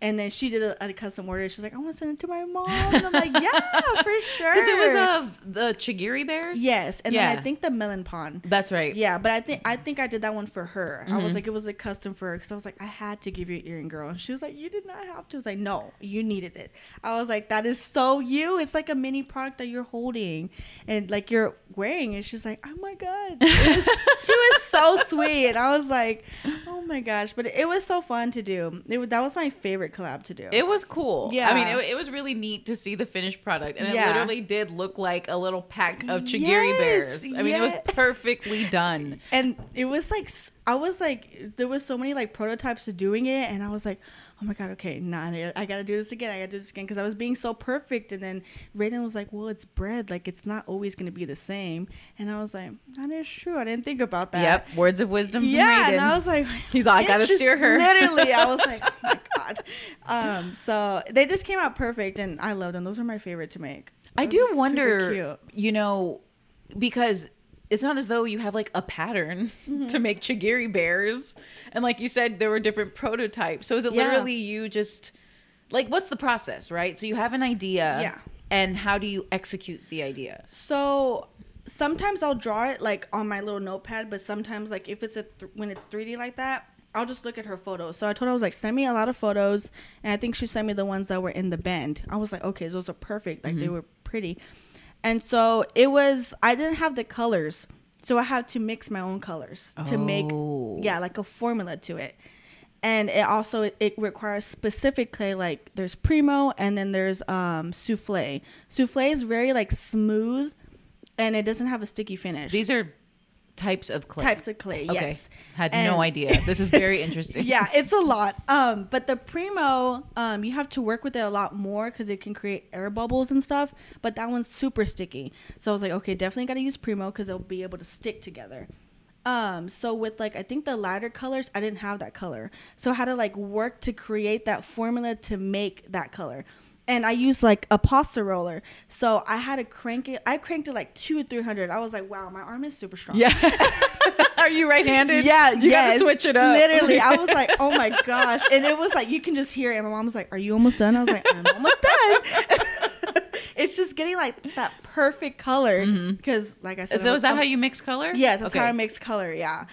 And then she did a custom order. She's like, I want to send it to my mom. And I'm like, yeah, for sure. Because it was the Chigiri bears. Yes. And yeah. Then I think the melon pond. That's right. Yeah. But I think I did that one for her. Mm-hmm. I was like, it was a custom for her. Because I was like, I had to give you an earring, girl. And she was like, you did not have to. I was like, no, you needed it. I was like, that is so you. It's like a mini product that you're holding and like you're wearing. And she's like, oh my God. She was so sweet. And I was like, oh my gosh. But it was so fun to do. That was my favorite collab to do. It was cool. Yeah, I mean, it was really neat to see the finished product, and yeah. It literally did look like a little pack of Chigiri bears. I mean, yes. It was perfectly done, and it was like I was like, there was so many like prototypes to doing it, and I was like, oh my God, okay, nah, I gotta do this again, because I was being so perfect. And then Raiden was like, well, it's bread, like it's not always gonna be the same. And I was like, that is true. I didn't think about that. Yep, words of wisdom from Raiden. And I was like, he's all, I gotta steer her. Literally, I was like, oh my God. So they just came out perfect, and I love them. Those are my favorite to make. I do wonder, you know, because it's not as though you have like a pattern mm-hmm. to make Chigiri bears. And like you said, there were different prototypes. So is it literally you just like, what's the process, right? So you have an idea and how do you execute the idea? So sometimes I'll draw it like on my little notepad, but sometimes like if it's when it's 3D like that, I'll just look at her photos. So I told her, I was like, send me a lot of photos. And I think she sent me the ones that were in the bend. I was like, okay, those are perfect. Like mm-hmm. they were pretty. And so it was, I didn't have the colors, so I had to mix my own colors to make, like a formula to it. And it also, it requires specific clay, like there's primo and then there's souffle. Souffle is very like smooth and it doesn't have a sticky finish. These are types of clay. Okay. Yes. No idea. This is very interesting. Yeah, it's a lot. But the primo, you have to work with it a lot more because it can create air bubbles and stuff. But that one's super sticky. So I was like, okay, definitely got to use primo because it'll be able to stick together. So with like, I think the lighter colors, I didn't have that color. So I had to like work to create that formula to make that color. And I used like a pasta roller. So I had to crank it. I cranked it like 200 or 300. I was like, wow, my arm is super strong. Yeah. Are you right-handed? Yeah. You gotta switch it up. Literally. I was like, oh my gosh. And it was like, you can just hear it. And my mom was like, are you almost done? I was like, I'm almost done. It's just getting like that perfect color. Mm-hmm. Because like I said. So is that how you mix color? Yes. That's how I mix color. Yeah.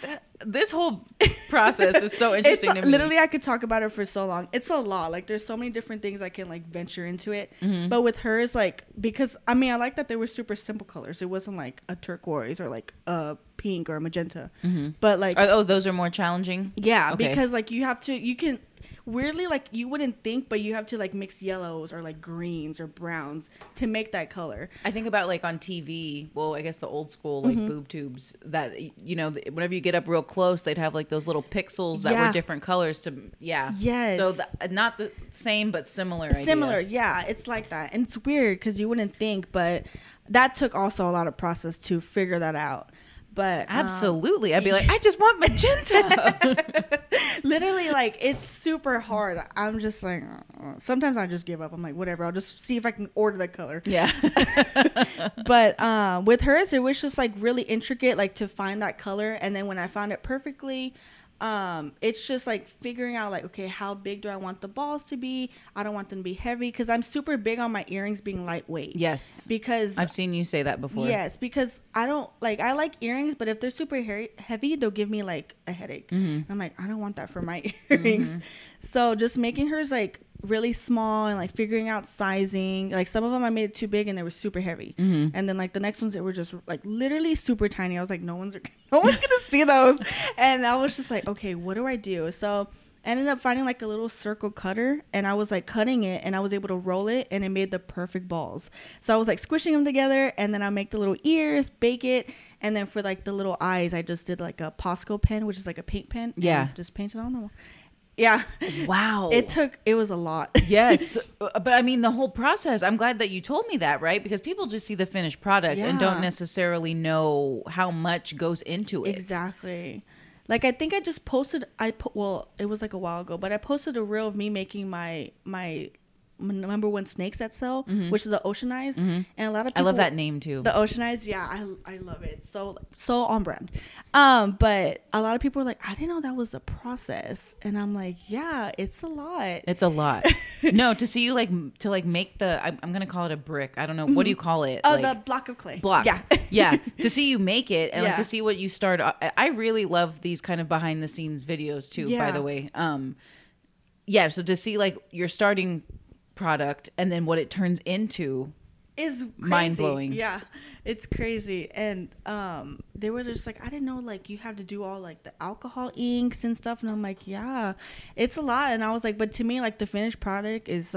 This whole process is so interesting to me. Literally, I could talk about it for so long. It's a lot. Like, there's so many different things I can, like, venture into it. Mm-hmm. But with hers, like, because, I mean, I like that they were super simple colors. It wasn't, like, a turquoise or, like, a pink or a magenta. Mm-hmm. But, like... Oh, those are more challenging? Yeah, okay. Because, like, you have to... You can... Weirdly, like, you wouldn't think, but you have to, like, mix yellows or, like, greens or browns to make that color. I think about, like, on TV, well, I guess the old school, like, mm-hmm. boob tubes that, you know, whenever you get up real close, they'd have, like, those little pixels that were different colors to, Yes. So, not the same, but similar idea. Similar, yeah. It's like that. And it's weird because you wouldn't think, but that took also a lot of process to figure that out. But absolutely, I'd be like, I just want magenta. Literally, like, it's super hard. I'm just like, sometimes I just give up. I'm like, whatever, I'll just see if I can order that color. Yeah. But with hers, it was just like really intricate, like to find that color. And then when I found it perfectly, it's just like figuring out like, okay, how big do I want the balls to be? I don't want them to be heavy because I'm super big on my earrings being lightweight. Yes, because I've seen you say that before. Yes, because I don't like, I like earrings, but if they're super heavy, they'll give me like a headache. Mm-hmm. I'm like, I don't want that for my earrings. Mm-hmm. So just making hers like really small and like figuring out sizing. Like some of them I made it too big and they were super heavy. Mm-hmm. And then like the next ones that were just like literally super tiny. I was like, no one's gonna see those. And I was just like, okay, what do I do? So I ended up finding like a little circle cutter and I was like cutting it and I was able to roll it and it made the perfect balls. So I was like squishing them together and then I make the little ears, bake it. And then for like the little eyes, I just did like a Posco pen, which is like a paint pen. Yeah. Just painted on the wall. Yeah. Wow. It was a lot. Yes. But I mean, the whole process, I'm glad that you told me that, right? Because people just see the finished product and don't necessarily know how much goes into it. Exactly. Like, I think I just posted, it was like a while ago, but I posted a reel of me making my number one snakes that sell, mm-hmm. which is the oceanized. Mm-hmm. And a lot of people. I love that name too. The oceanized. Yeah. I love it. So on brand. But a lot of people are like, I didn't know that was the process. And I'm like, yeah, it's a lot. It's a lot. No, to see you to make the, I'm going to call it a brick. I don't know. What do you call it? Oh, the block of clay. Block. Yeah. Yeah. To see you make it and to see what you start. I really love these kind of behind the scenes videos too, by the way. Yeah. So to see you're starting product and then what it turns into is mind-blowing. Yeah, it's crazy. And they were just like, I didn't know you have to do all the alcohol inks and stuff. And I'm like, yeah, it's a lot. And I was like, but to me the finished product is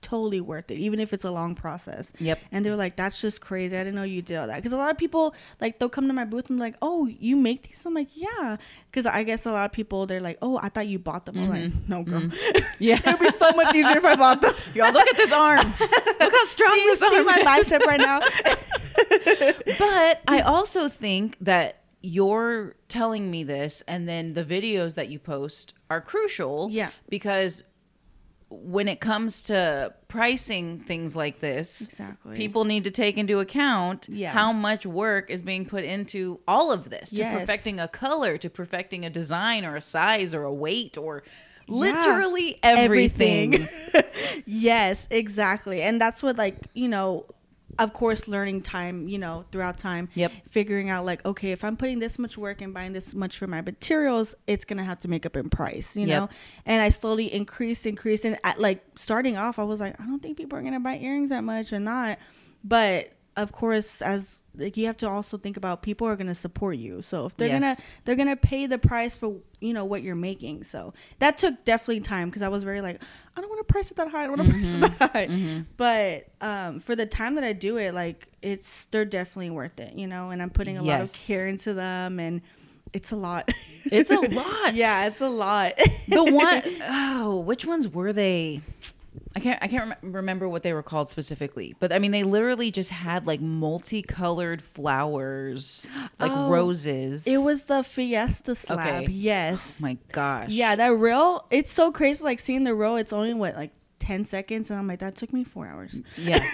totally worth it, even if it's a long process. Yep. And they're like, that's just crazy. I didn't know you did all that. Because a lot of people they'll come to my booth and oh, you make these? I'm like, yeah. Because I guess a lot of people, they're like, oh, I thought you bought them. Mm-hmm. I'm like, no, girl. Mm-hmm. Yeah. It'd be so much easier if I bought them. Y'all, look at this arm. Look how strong this arm is. My bicep right now. But I also think that you're telling me this, and then the videos that you post are crucial. Yeah. Because when it comes to pricing things like this, exactly, people need to take into account how much work is being put into all of this, to perfecting a color, to perfecting a design or a size or a weight or literally everything. Yes, exactly. And that's what of course, learning time, throughout time, figuring out okay, if I'm putting this much work and buying this much for my materials, it's going to have to make up in price, know? And I slowly increased. And at, starting off, I was like, I don't think people are going to buy earrings that much or not. But of course, as you have to also think about, people are going to support you. So if they're going to pay the price for, what you're making. So that took definitely time, because I was very I don't want to price it that high. I don't want to price it that high. Mm-hmm. But for the time that I do it, they're definitely worth it, and I'm putting a lot of care into them, and it's a lot. It's a lot. Yeah, it's a lot. Which ones were they? I can't remember what they were called specifically, but I mean, they literally just had multicolored flowers, roses. It was the Fiesta slab. Okay. Yes. Oh my gosh. Yeah, that reel. It's so crazy. Seeing the reel, it's only 10 seconds, and I'm like, that took me 4 hours. Yeah.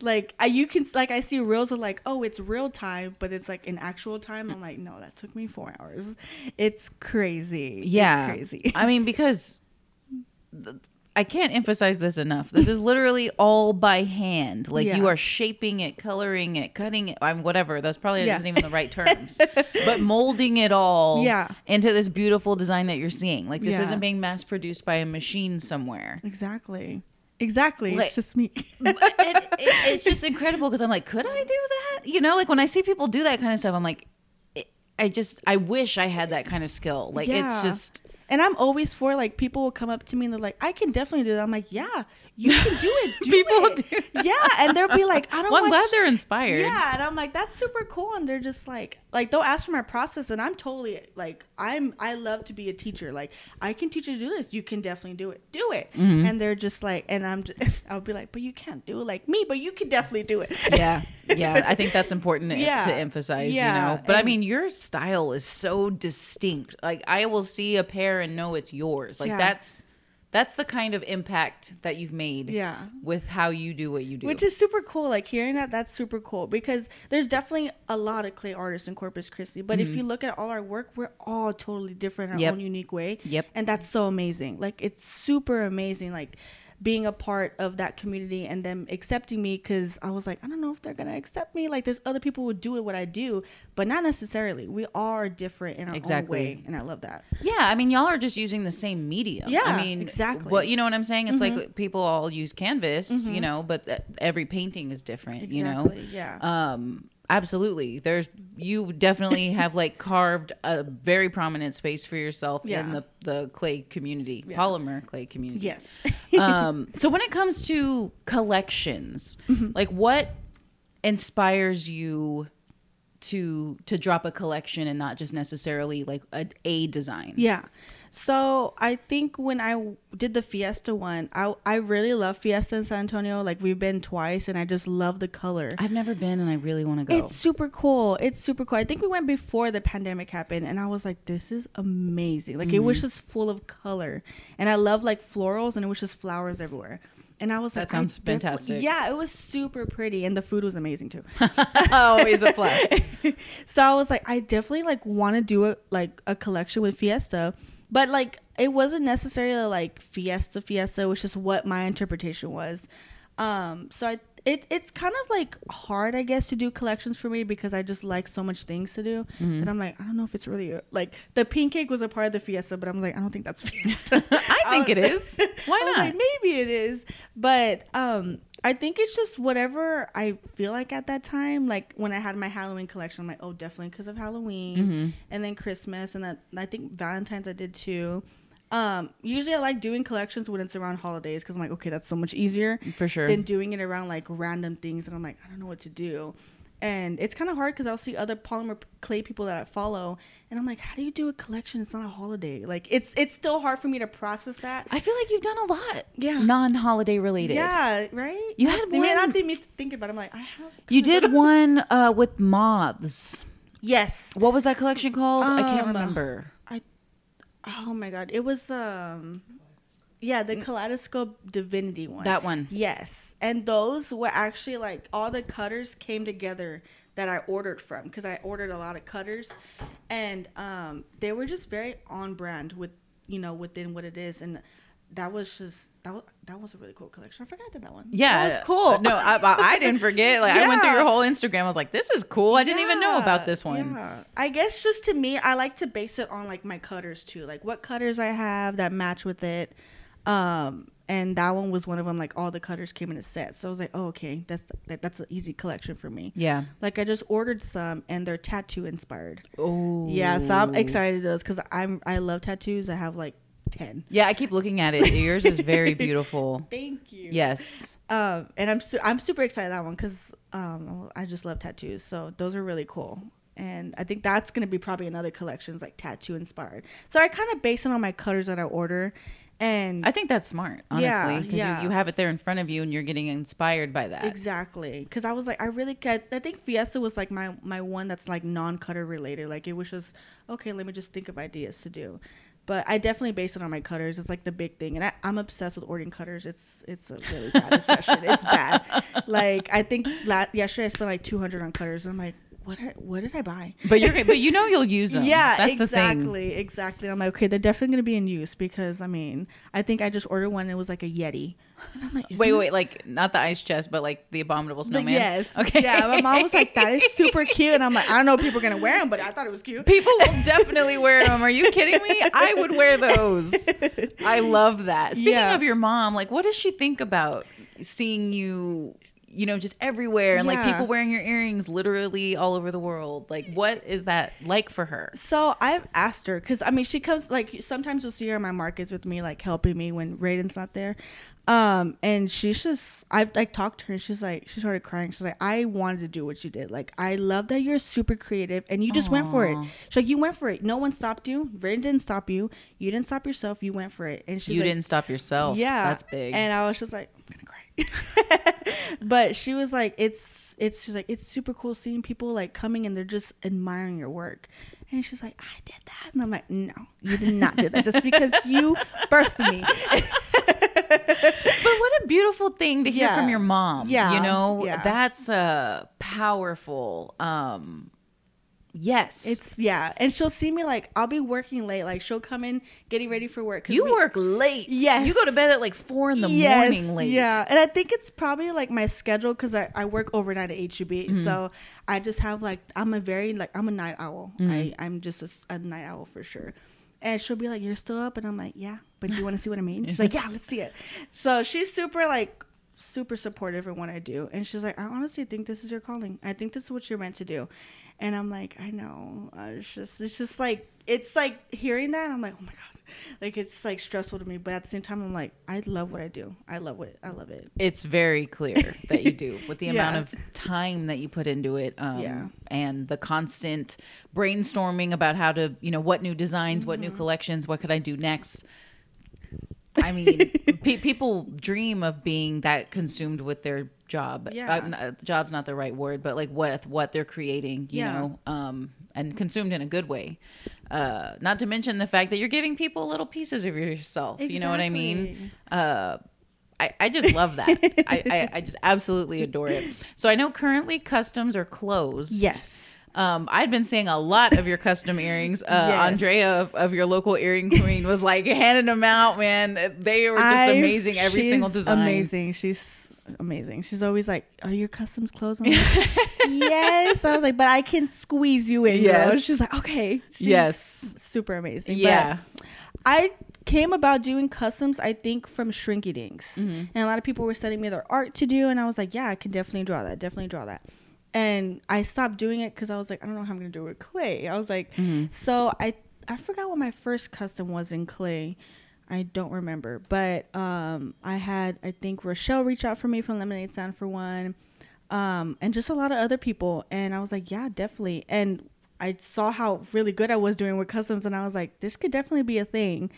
I see reels of oh, it's real time, but it's in actual time. I'm like, no, that took me 4 hours. It's crazy. Yeah. It's crazy. I mean, because I can't emphasize this enough. This is literally all by hand. You are shaping it, coloring it, cutting it, whatever. That's probably isn't even the right terms. But molding it all into this beautiful design that you're seeing. This isn't being mass produced by a machine somewhere. Exactly. It's just me. It's just incredible, because I'm like, could I do that? When I see people do that kind of stuff, I'm like, I wish I had that kind of skill. It's just... And I'm always for people will come up to me and they're like, I can definitely do that. I'm like, yeah, you can do it. Do people it. Do. Yeah. And they'll be like, I don't know. Well, I'm glad they're inspired. Yeah. And I'm like, that's super cool. And they're just they'll ask for my process. And I'm totally I love to be a teacher. I can teach you to do this. You can definitely do it. Do it. Mm-hmm. And they're just I'll be like, but you can't do it like me, but you can definitely do it. Yeah. Yeah. I think that's important to emphasize, . But I mean, your style is so distinct. I will see a pair and know it's yours. That's the kind of impact that you've made with how you do what you do, which is super cool. Hearing that, that's super cool, because there's definitely a lot of clay artists in Corpus Christi, but if you look at all our work, we're all totally different in our own unique way, and that's so amazing. It's super amazing. being a part of that community and them accepting me, because I was like, I don't know if they're going to accept me. Like, there's other people who do what I do, but not necessarily. We are different in our own way, and I love that. Yeah, I mean, y'all are just using the same medium. Yeah, I mean, exactly. What, you know what I'm saying? It's like people all use canvas, you know, but every painting is different, you know? Yeah. Absolutely. You definitely have like carved a very prominent space for yourself in the clay community, polymer clay community. Yes. So when it comes to collections, like what inspires you to drop a collection and not just necessarily like a design? Yeah. So I think when I did the Fiesta one, I really love Fiesta in San Antonio. Like, we've been twice and I just love the color. I've never been and I really want to go. It's super cool. It's super cool. I think we went before the pandemic happened and I was like, this is amazing. Like it was just full of color and I love like florals and it was just flowers everywhere. And I was like, that sounds fantastic. Yeah, it was super pretty. And the food was amazing too. Always a plus. So I was like, I definitely like want to do a collection with Fiesta. But, like, it wasn't necessarily, like, Fiesta, which is what my interpretation was. So it's kind of, like, hard, I guess, to do collections for me because I just like so much things to do that I'm like, I don't know if it's really, like, the pink cake was a part of the Fiesta, but I'm like, I don't think that's Fiesta. I think it is. Why not? I was like, maybe it is. But I think it's just whatever I feel like at that time. Like when I had my Halloween collection, I'm like, oh, definitely because of Halloween, and then Christmas, and that, I think Valentine's I did too. Usually I like doing collections when it's around holidays because I'm like, okay, that's so much easier for sure than doing it around like random things, and I'm like, I don't know what to do. And it's kind of hard because I'll see other polymer clay people that I follow, and I'm like, how do you do a collection? It's not a holiday. Like, it's still hard for me to process that. I feel like you've done a lot non-holiday related. Yeah, right? You had one. I didn't think about it. I'm like, I have. You did one with moths. Yes. What was that collection called? I can't remember. Oh, my God. It was the Kaleidoscope Divinity one. That one. Yes. And those were actually like all the cutters came together that I ordered from because I ordered a lot of cutters and they were just very on brand with, you know, within what it is. And that was just, that was a really cool collection. I forgot I did that one. Yeah. That was cool. No, I didn't forget. Like I went through your whole Instagram. I was like, this is cool. I didn't even know about this one. Yeah. I guess just to me, I like to base it on like my cutters too. Like what cutters I have that match with it. And that one was one of them, like all the cutters came in a set. So I was like, oh, okay, that's an easy collection for me. Yeah. Like I just ordered some and they're tattoo inspired. Oh. Yeah. So I'm excited to those because I love tattoos. I have like 10. Yeah. I keep looking at it. Yours is very beautiful. Thank you. Yes. And I'm super excited that one because I just love tattoos. So those are really cool. And I think that's going to be probably another collection's like tattoo inspired. So I kind of base it on my cutters that I order. And I think that's smart, honestly, because you have it there in front of you and you're getting inspired by that. Exactly. Because I was like, I think Fiesta was like my one that's like non-cutter related. Like it was just, okay, let me just think of ideas to do. But I definitely base it on my cutters. It's like the big thing. And I'm obsessed with ordering cutters. It's a really bad obsession. It's bad. Like I think yesterday I spent like $200 on cutters. And I'm like, what did I buy? But you know you'll use them. Yeah, that's exactly. Exactly. I'm like, okay, they're definitely going to be in use because, I mean, I think I just ordered one. And it was like a Yeti. And I'm like, wait, like not the ice chest, but like the abominable snowman. Yes. Okay. Yeah. My mom was like, that is super cute. And I'm like, I don't know if people are going to wear them, but I thought it was cute. People will definitely wear them. Are you kidding me? I would wear those. I love that. Speaking of your mom, like, what does she think about seeing you, you know, just everywhere and like people wearing your earrings literally all over the world? Like, what is that like for her? So I've asked her because I mean, she comes like sometimes you'll see her in my markets with me, like helping me when Raiden's not there. And she's just, I've like talked to her and she's like, she started crying. She's like, I wanted to do what you did. Like, I love that you're super creative and you just went for it. She's like, you went for it. No one stopped you. Raiden didn't stop you. You didn't stop yourself. You went for it. And she's like, you didn't stop yourself. Yeah. That's big. And I was just like, I'm gonna cry. But she was like, it's she's like, it's super cool seeing people like coming and they're just admiring your work. And she's like, I did that. And I'm like, no, you did not do that just because you birthed me. But what a beautiful thing to hear from your mom. Yeah. You know, that's a powerful Yes. It's, yeah. And she'll see me, like, I'll be working late. Like, she'll come in getting ready for work. You work late. Yes. You go to bed at, like, 4 in the morning late. Yeah. And I think it's probably, like, my schedule because I work overnight at HUB. Mm-hmm. So I just have, like, I'm a night owl. Mm-hmm. I'm just a night owl for sure. And she'll be like, you're still up? And I'm like, yeah. But do you want to see what I mean? She's like, yeah, let's see it. So she's super, like, super supportive of what I do. And she's like, I honestly think this is your calling. I think this is what you're meant to do. And I'm like, I know. It's just like, it's like hearing that. I'm like, oh my God. Like, it's like stressful to me. But at the same time, I'm like, I love what I do. I love it. It's very clear that you do with the amount of time that you put into it. And the constant brainstorming about how to, what new designs, what new collections, what could I do next? I mean, people dream of being that consumed with their job. Job's not the right word, but like with what they're creating, and consumed in a good way. Not to mention the fact that you're giving people little pieces of yourself. Exactly. You know what I mean? I just love that. I just absolutely adore it. So I know currently customs are closed. Yes. I'd been seeing a lot of your custom earrings. Andrea of your local earring queen was like handing them out, man. They were just amazing. Every single design. Amazing. She's amazing. She's always like, are your customs closed? I'm like, yes. I was like, but I can squeeze you in. Yes. Girl. She's like, okay. She's super amazing. Yeah. But I came about doing customs, I think, from Shrinky Dinks. Mm-hmm. And a lot of people were sending me their art to do. And I was like, yeah, I can definitely draw that. And I stopped doing it because I was like, I don't know how I'm going to do it with clay. I was like, So I forgot what my first custom was in clay. I don't remember. But I think Rochelle reached out for me from Lemonade Sound for one. And just a lot of other people. And I was like, yeah, definitely. And I saw how really good I was doing with customs. And I was like, this could definitely be a thing.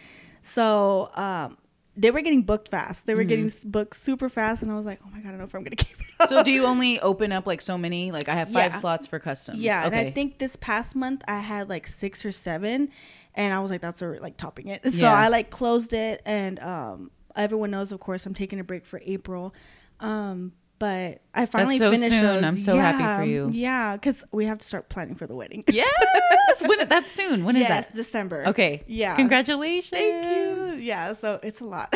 So they were getting booked fast. They were getting booked super fast. And I was like, oh my God, I don't know if I'm going to keep it up. So do you only open up like so many? Like I have 5 slots for customs. Yeah. Okay. And I think this past month I had like 6 or 7 and I was like, that's like topping it. So I like closed it. And everyone knows, of course, I'm taking a break for April. But I finally finished those. I'm so happy for you. Yeah, because we have to start planning for the wedding. Yes. That's soon. When is that? Yes, December. Okay. Yeah. Congratulations. Thank you. Yeah, so it's a lot.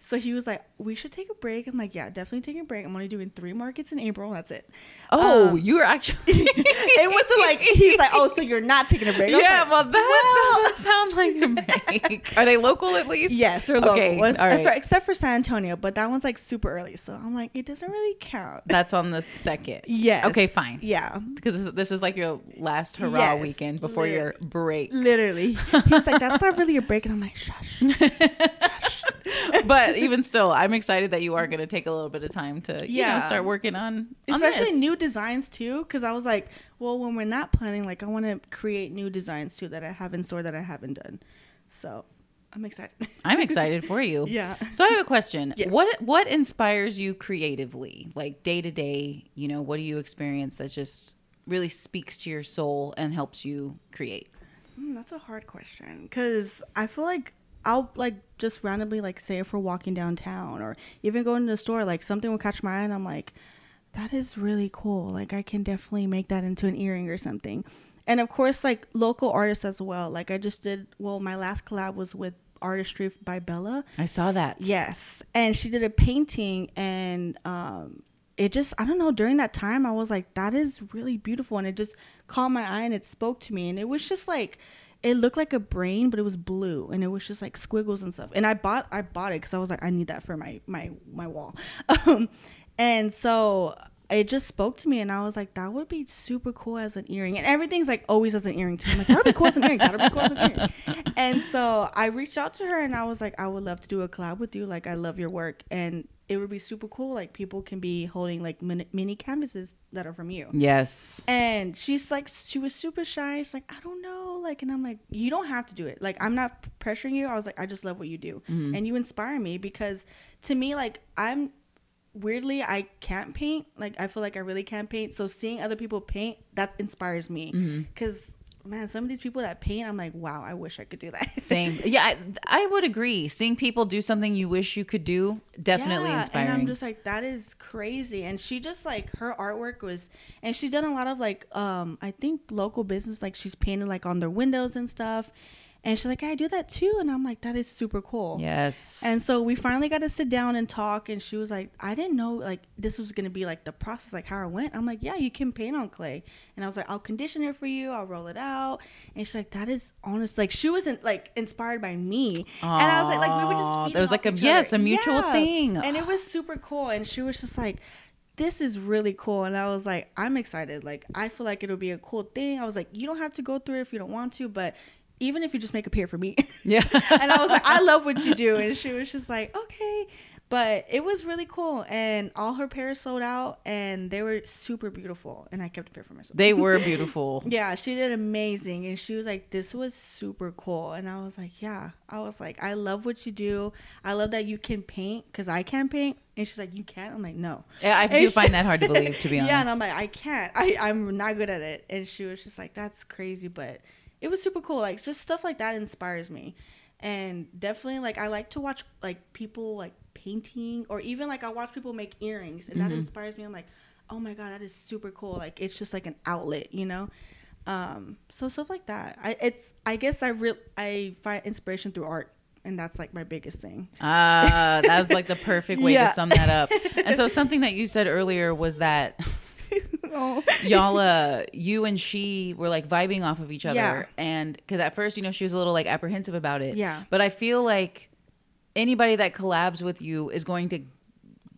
So he was like, we should take a break. I'm like, yeah, definitely taking a break. I'm only doing 3 markets in April. That's it. Oh, you were actually. It wasn't like, he's like, oh, so you're not taking a break. Yeah, like, well, that doesn't sound like a break. Are they local at least? Yes, they're local. Except for San Antonio, but that one's like super early. So I'm like, it doesn't really count. That's on the 2nd. Yes. Okay, fine. Yeah. Because this is like your last hurrah weekend before your break. Literally. He was like, that's not really a break. And I'm like, shush. Shush. But even still, I'm excited that you are going to take a little bit of time to start working on especially this. New designs too, because I was like, well, when we're not planning, like I want to create new designs too that I have in store that I haven't done. So I'm excited. I'm excited for you. Yeah. So I have a question. Yes. What inspires you creatively, like day to day? What do you experience that just really speaks to your soul and helps you create? That's a hard question because I feel like I'll like just randomly, like say if we're walking downtown or even going to the store, like something will catch my eye and I'm like, that is really cool. Like I can definitely make that into an earring or something. And of course, like local artists as well. Like I just did, my last collab was with Artistry by Bella. I saw that. Yes. And she did a painting and it just, I don't know, during that time I was like, that is really beautiful. And it just caught my eye and it spoke to me. And it was just like, it looked like a brain, but it was blue and it was just like squiggles and stuff. And I bought it because I was like, I need that for my wall. And so it just spoke to me and I was like, that would be super cool as an earring. And everything's like always as an earring too. I'm like, that would be cool as an earring. That would be cool as an earring. And so I reached out to her and I was like, I would love to do a collab with you. Like, I love your work. And it would be super cool. Like, people can be holding like mini canvases that are from you. Yes. And she's like, she was super shy. She's like, I don't know. Like, and I'm like, you don't have to do it. Like, I'm not pressuring you. I was like, I just love what you do. Mm-hmm. And you inspire me because to me, like, I'm weirdly, I can't paint. Like, I feel like I really can't paint. So seeing other people paint, that inspires me because man, some of these people that paint, I'm like, wow, I wish I could do that. Same. Yeah, I would agree. Seeing people do something you wish you could do, definitely inspiring. And I'm just like, that is crazy. And she just like, her artwork was, and she's done a lot of like, I think local business, like she's painted like on their windows and stuff. And she's like, I do that too. And I'm like, that is super cool. Yes. And so we finally got to sit down and talk. And she was like, I didn't know like this was going to be like the process, like how it went. I'm like, yeah, you can paint on clay. And I was like, I'll condition it for you. I'll roll it out. And she's like, that is honest. Like she wasn't like inspired by me. Aww. And I was like we were just feeding off each other. Yes, a mutual thing. And it was super cool. And she was just like, this is really cool. And I was like, I'm excited. Like I feel like it'll be a cool thing. I was like, you don't have to go through it if you don't want to, but even if you just make a pair for me. Yeah. And I was like, I love what you do. And she was just like, okay. But it was really cool. And all her pairs sold out and they were super beautiful. And I kept a pair for myself. They were beautiful. Yeah. She did amazing. And she was like, this was super cool. And I was like, yeah. I was like, I love what you do. I love that you can paint because I can paint. And she's like, you can't? I'm like, no. Yeah, I find that hard to believe, to be honest. Yeah. And I'm like, I can't. I'm not good at it. And she was just like, that's crazy. But it was super cool. Like just stuff like that inspires me. And definitely like I like to watch like people like painting, or even like I watch people make earrings and that inspires me. I'm like, oh my God, that is super cool. Like it's just like an outlet, you know? So stuff like that. I guess I find inspiration through art. And that's like my biggest thing. That's like the perfect way to sum that up. And so something that you said earlier was that y'all you and she were like vibing off of each other, and because at first, you know, she was a little like apprehensive about it, but I feel like anybody that collabs with you is going to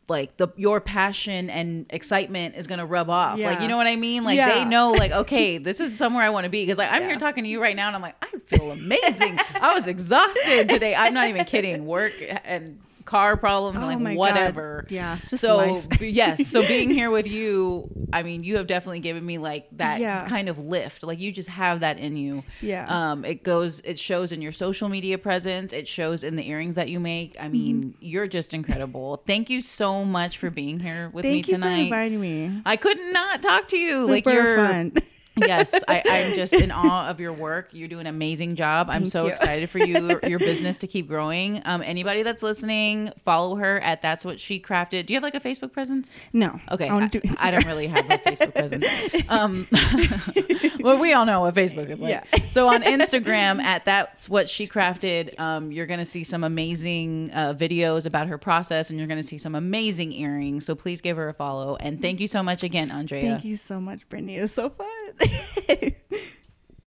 like your passion and excitement is going to rub off, like, you know what I mean? Like they know like, okay, this is somewhere I want to be, because like I'm here talking to you right now and I'm like, I feel amazing. I was exhausted today. I'm not even kidding. Work and car problems and like whatever. God. Yeah. Just so life. Yes. So being here with you, I mean, you have definitely given me like that kind of lift. Like you just have that in you. Yeah. It shows in your social media presence. It shows in the earrings that you make. I mean, you're just incredible. Thank you so much for being here with me tonight. Thank you for inviting me. I could not talk to you. Super like you're fun. Yes, I'm just in awe of your work. You're doing an amazing job. I'm so excited for you, your business to keep growing. Anybody that's listening, follow her at That's What She Crafted. Do you have like a Facebook presence? No. Okay. I don't really have a Facebook presence. Well, we all know what Facebook is like. Yeah. So on Instagram at That's What She Crafted, you're going to see some amazing videos about her process, and you're going to see some amazing earrings. So please give her a follow. And thank you so much again, Andrea. Thank you so much, Brittany. It was so fun.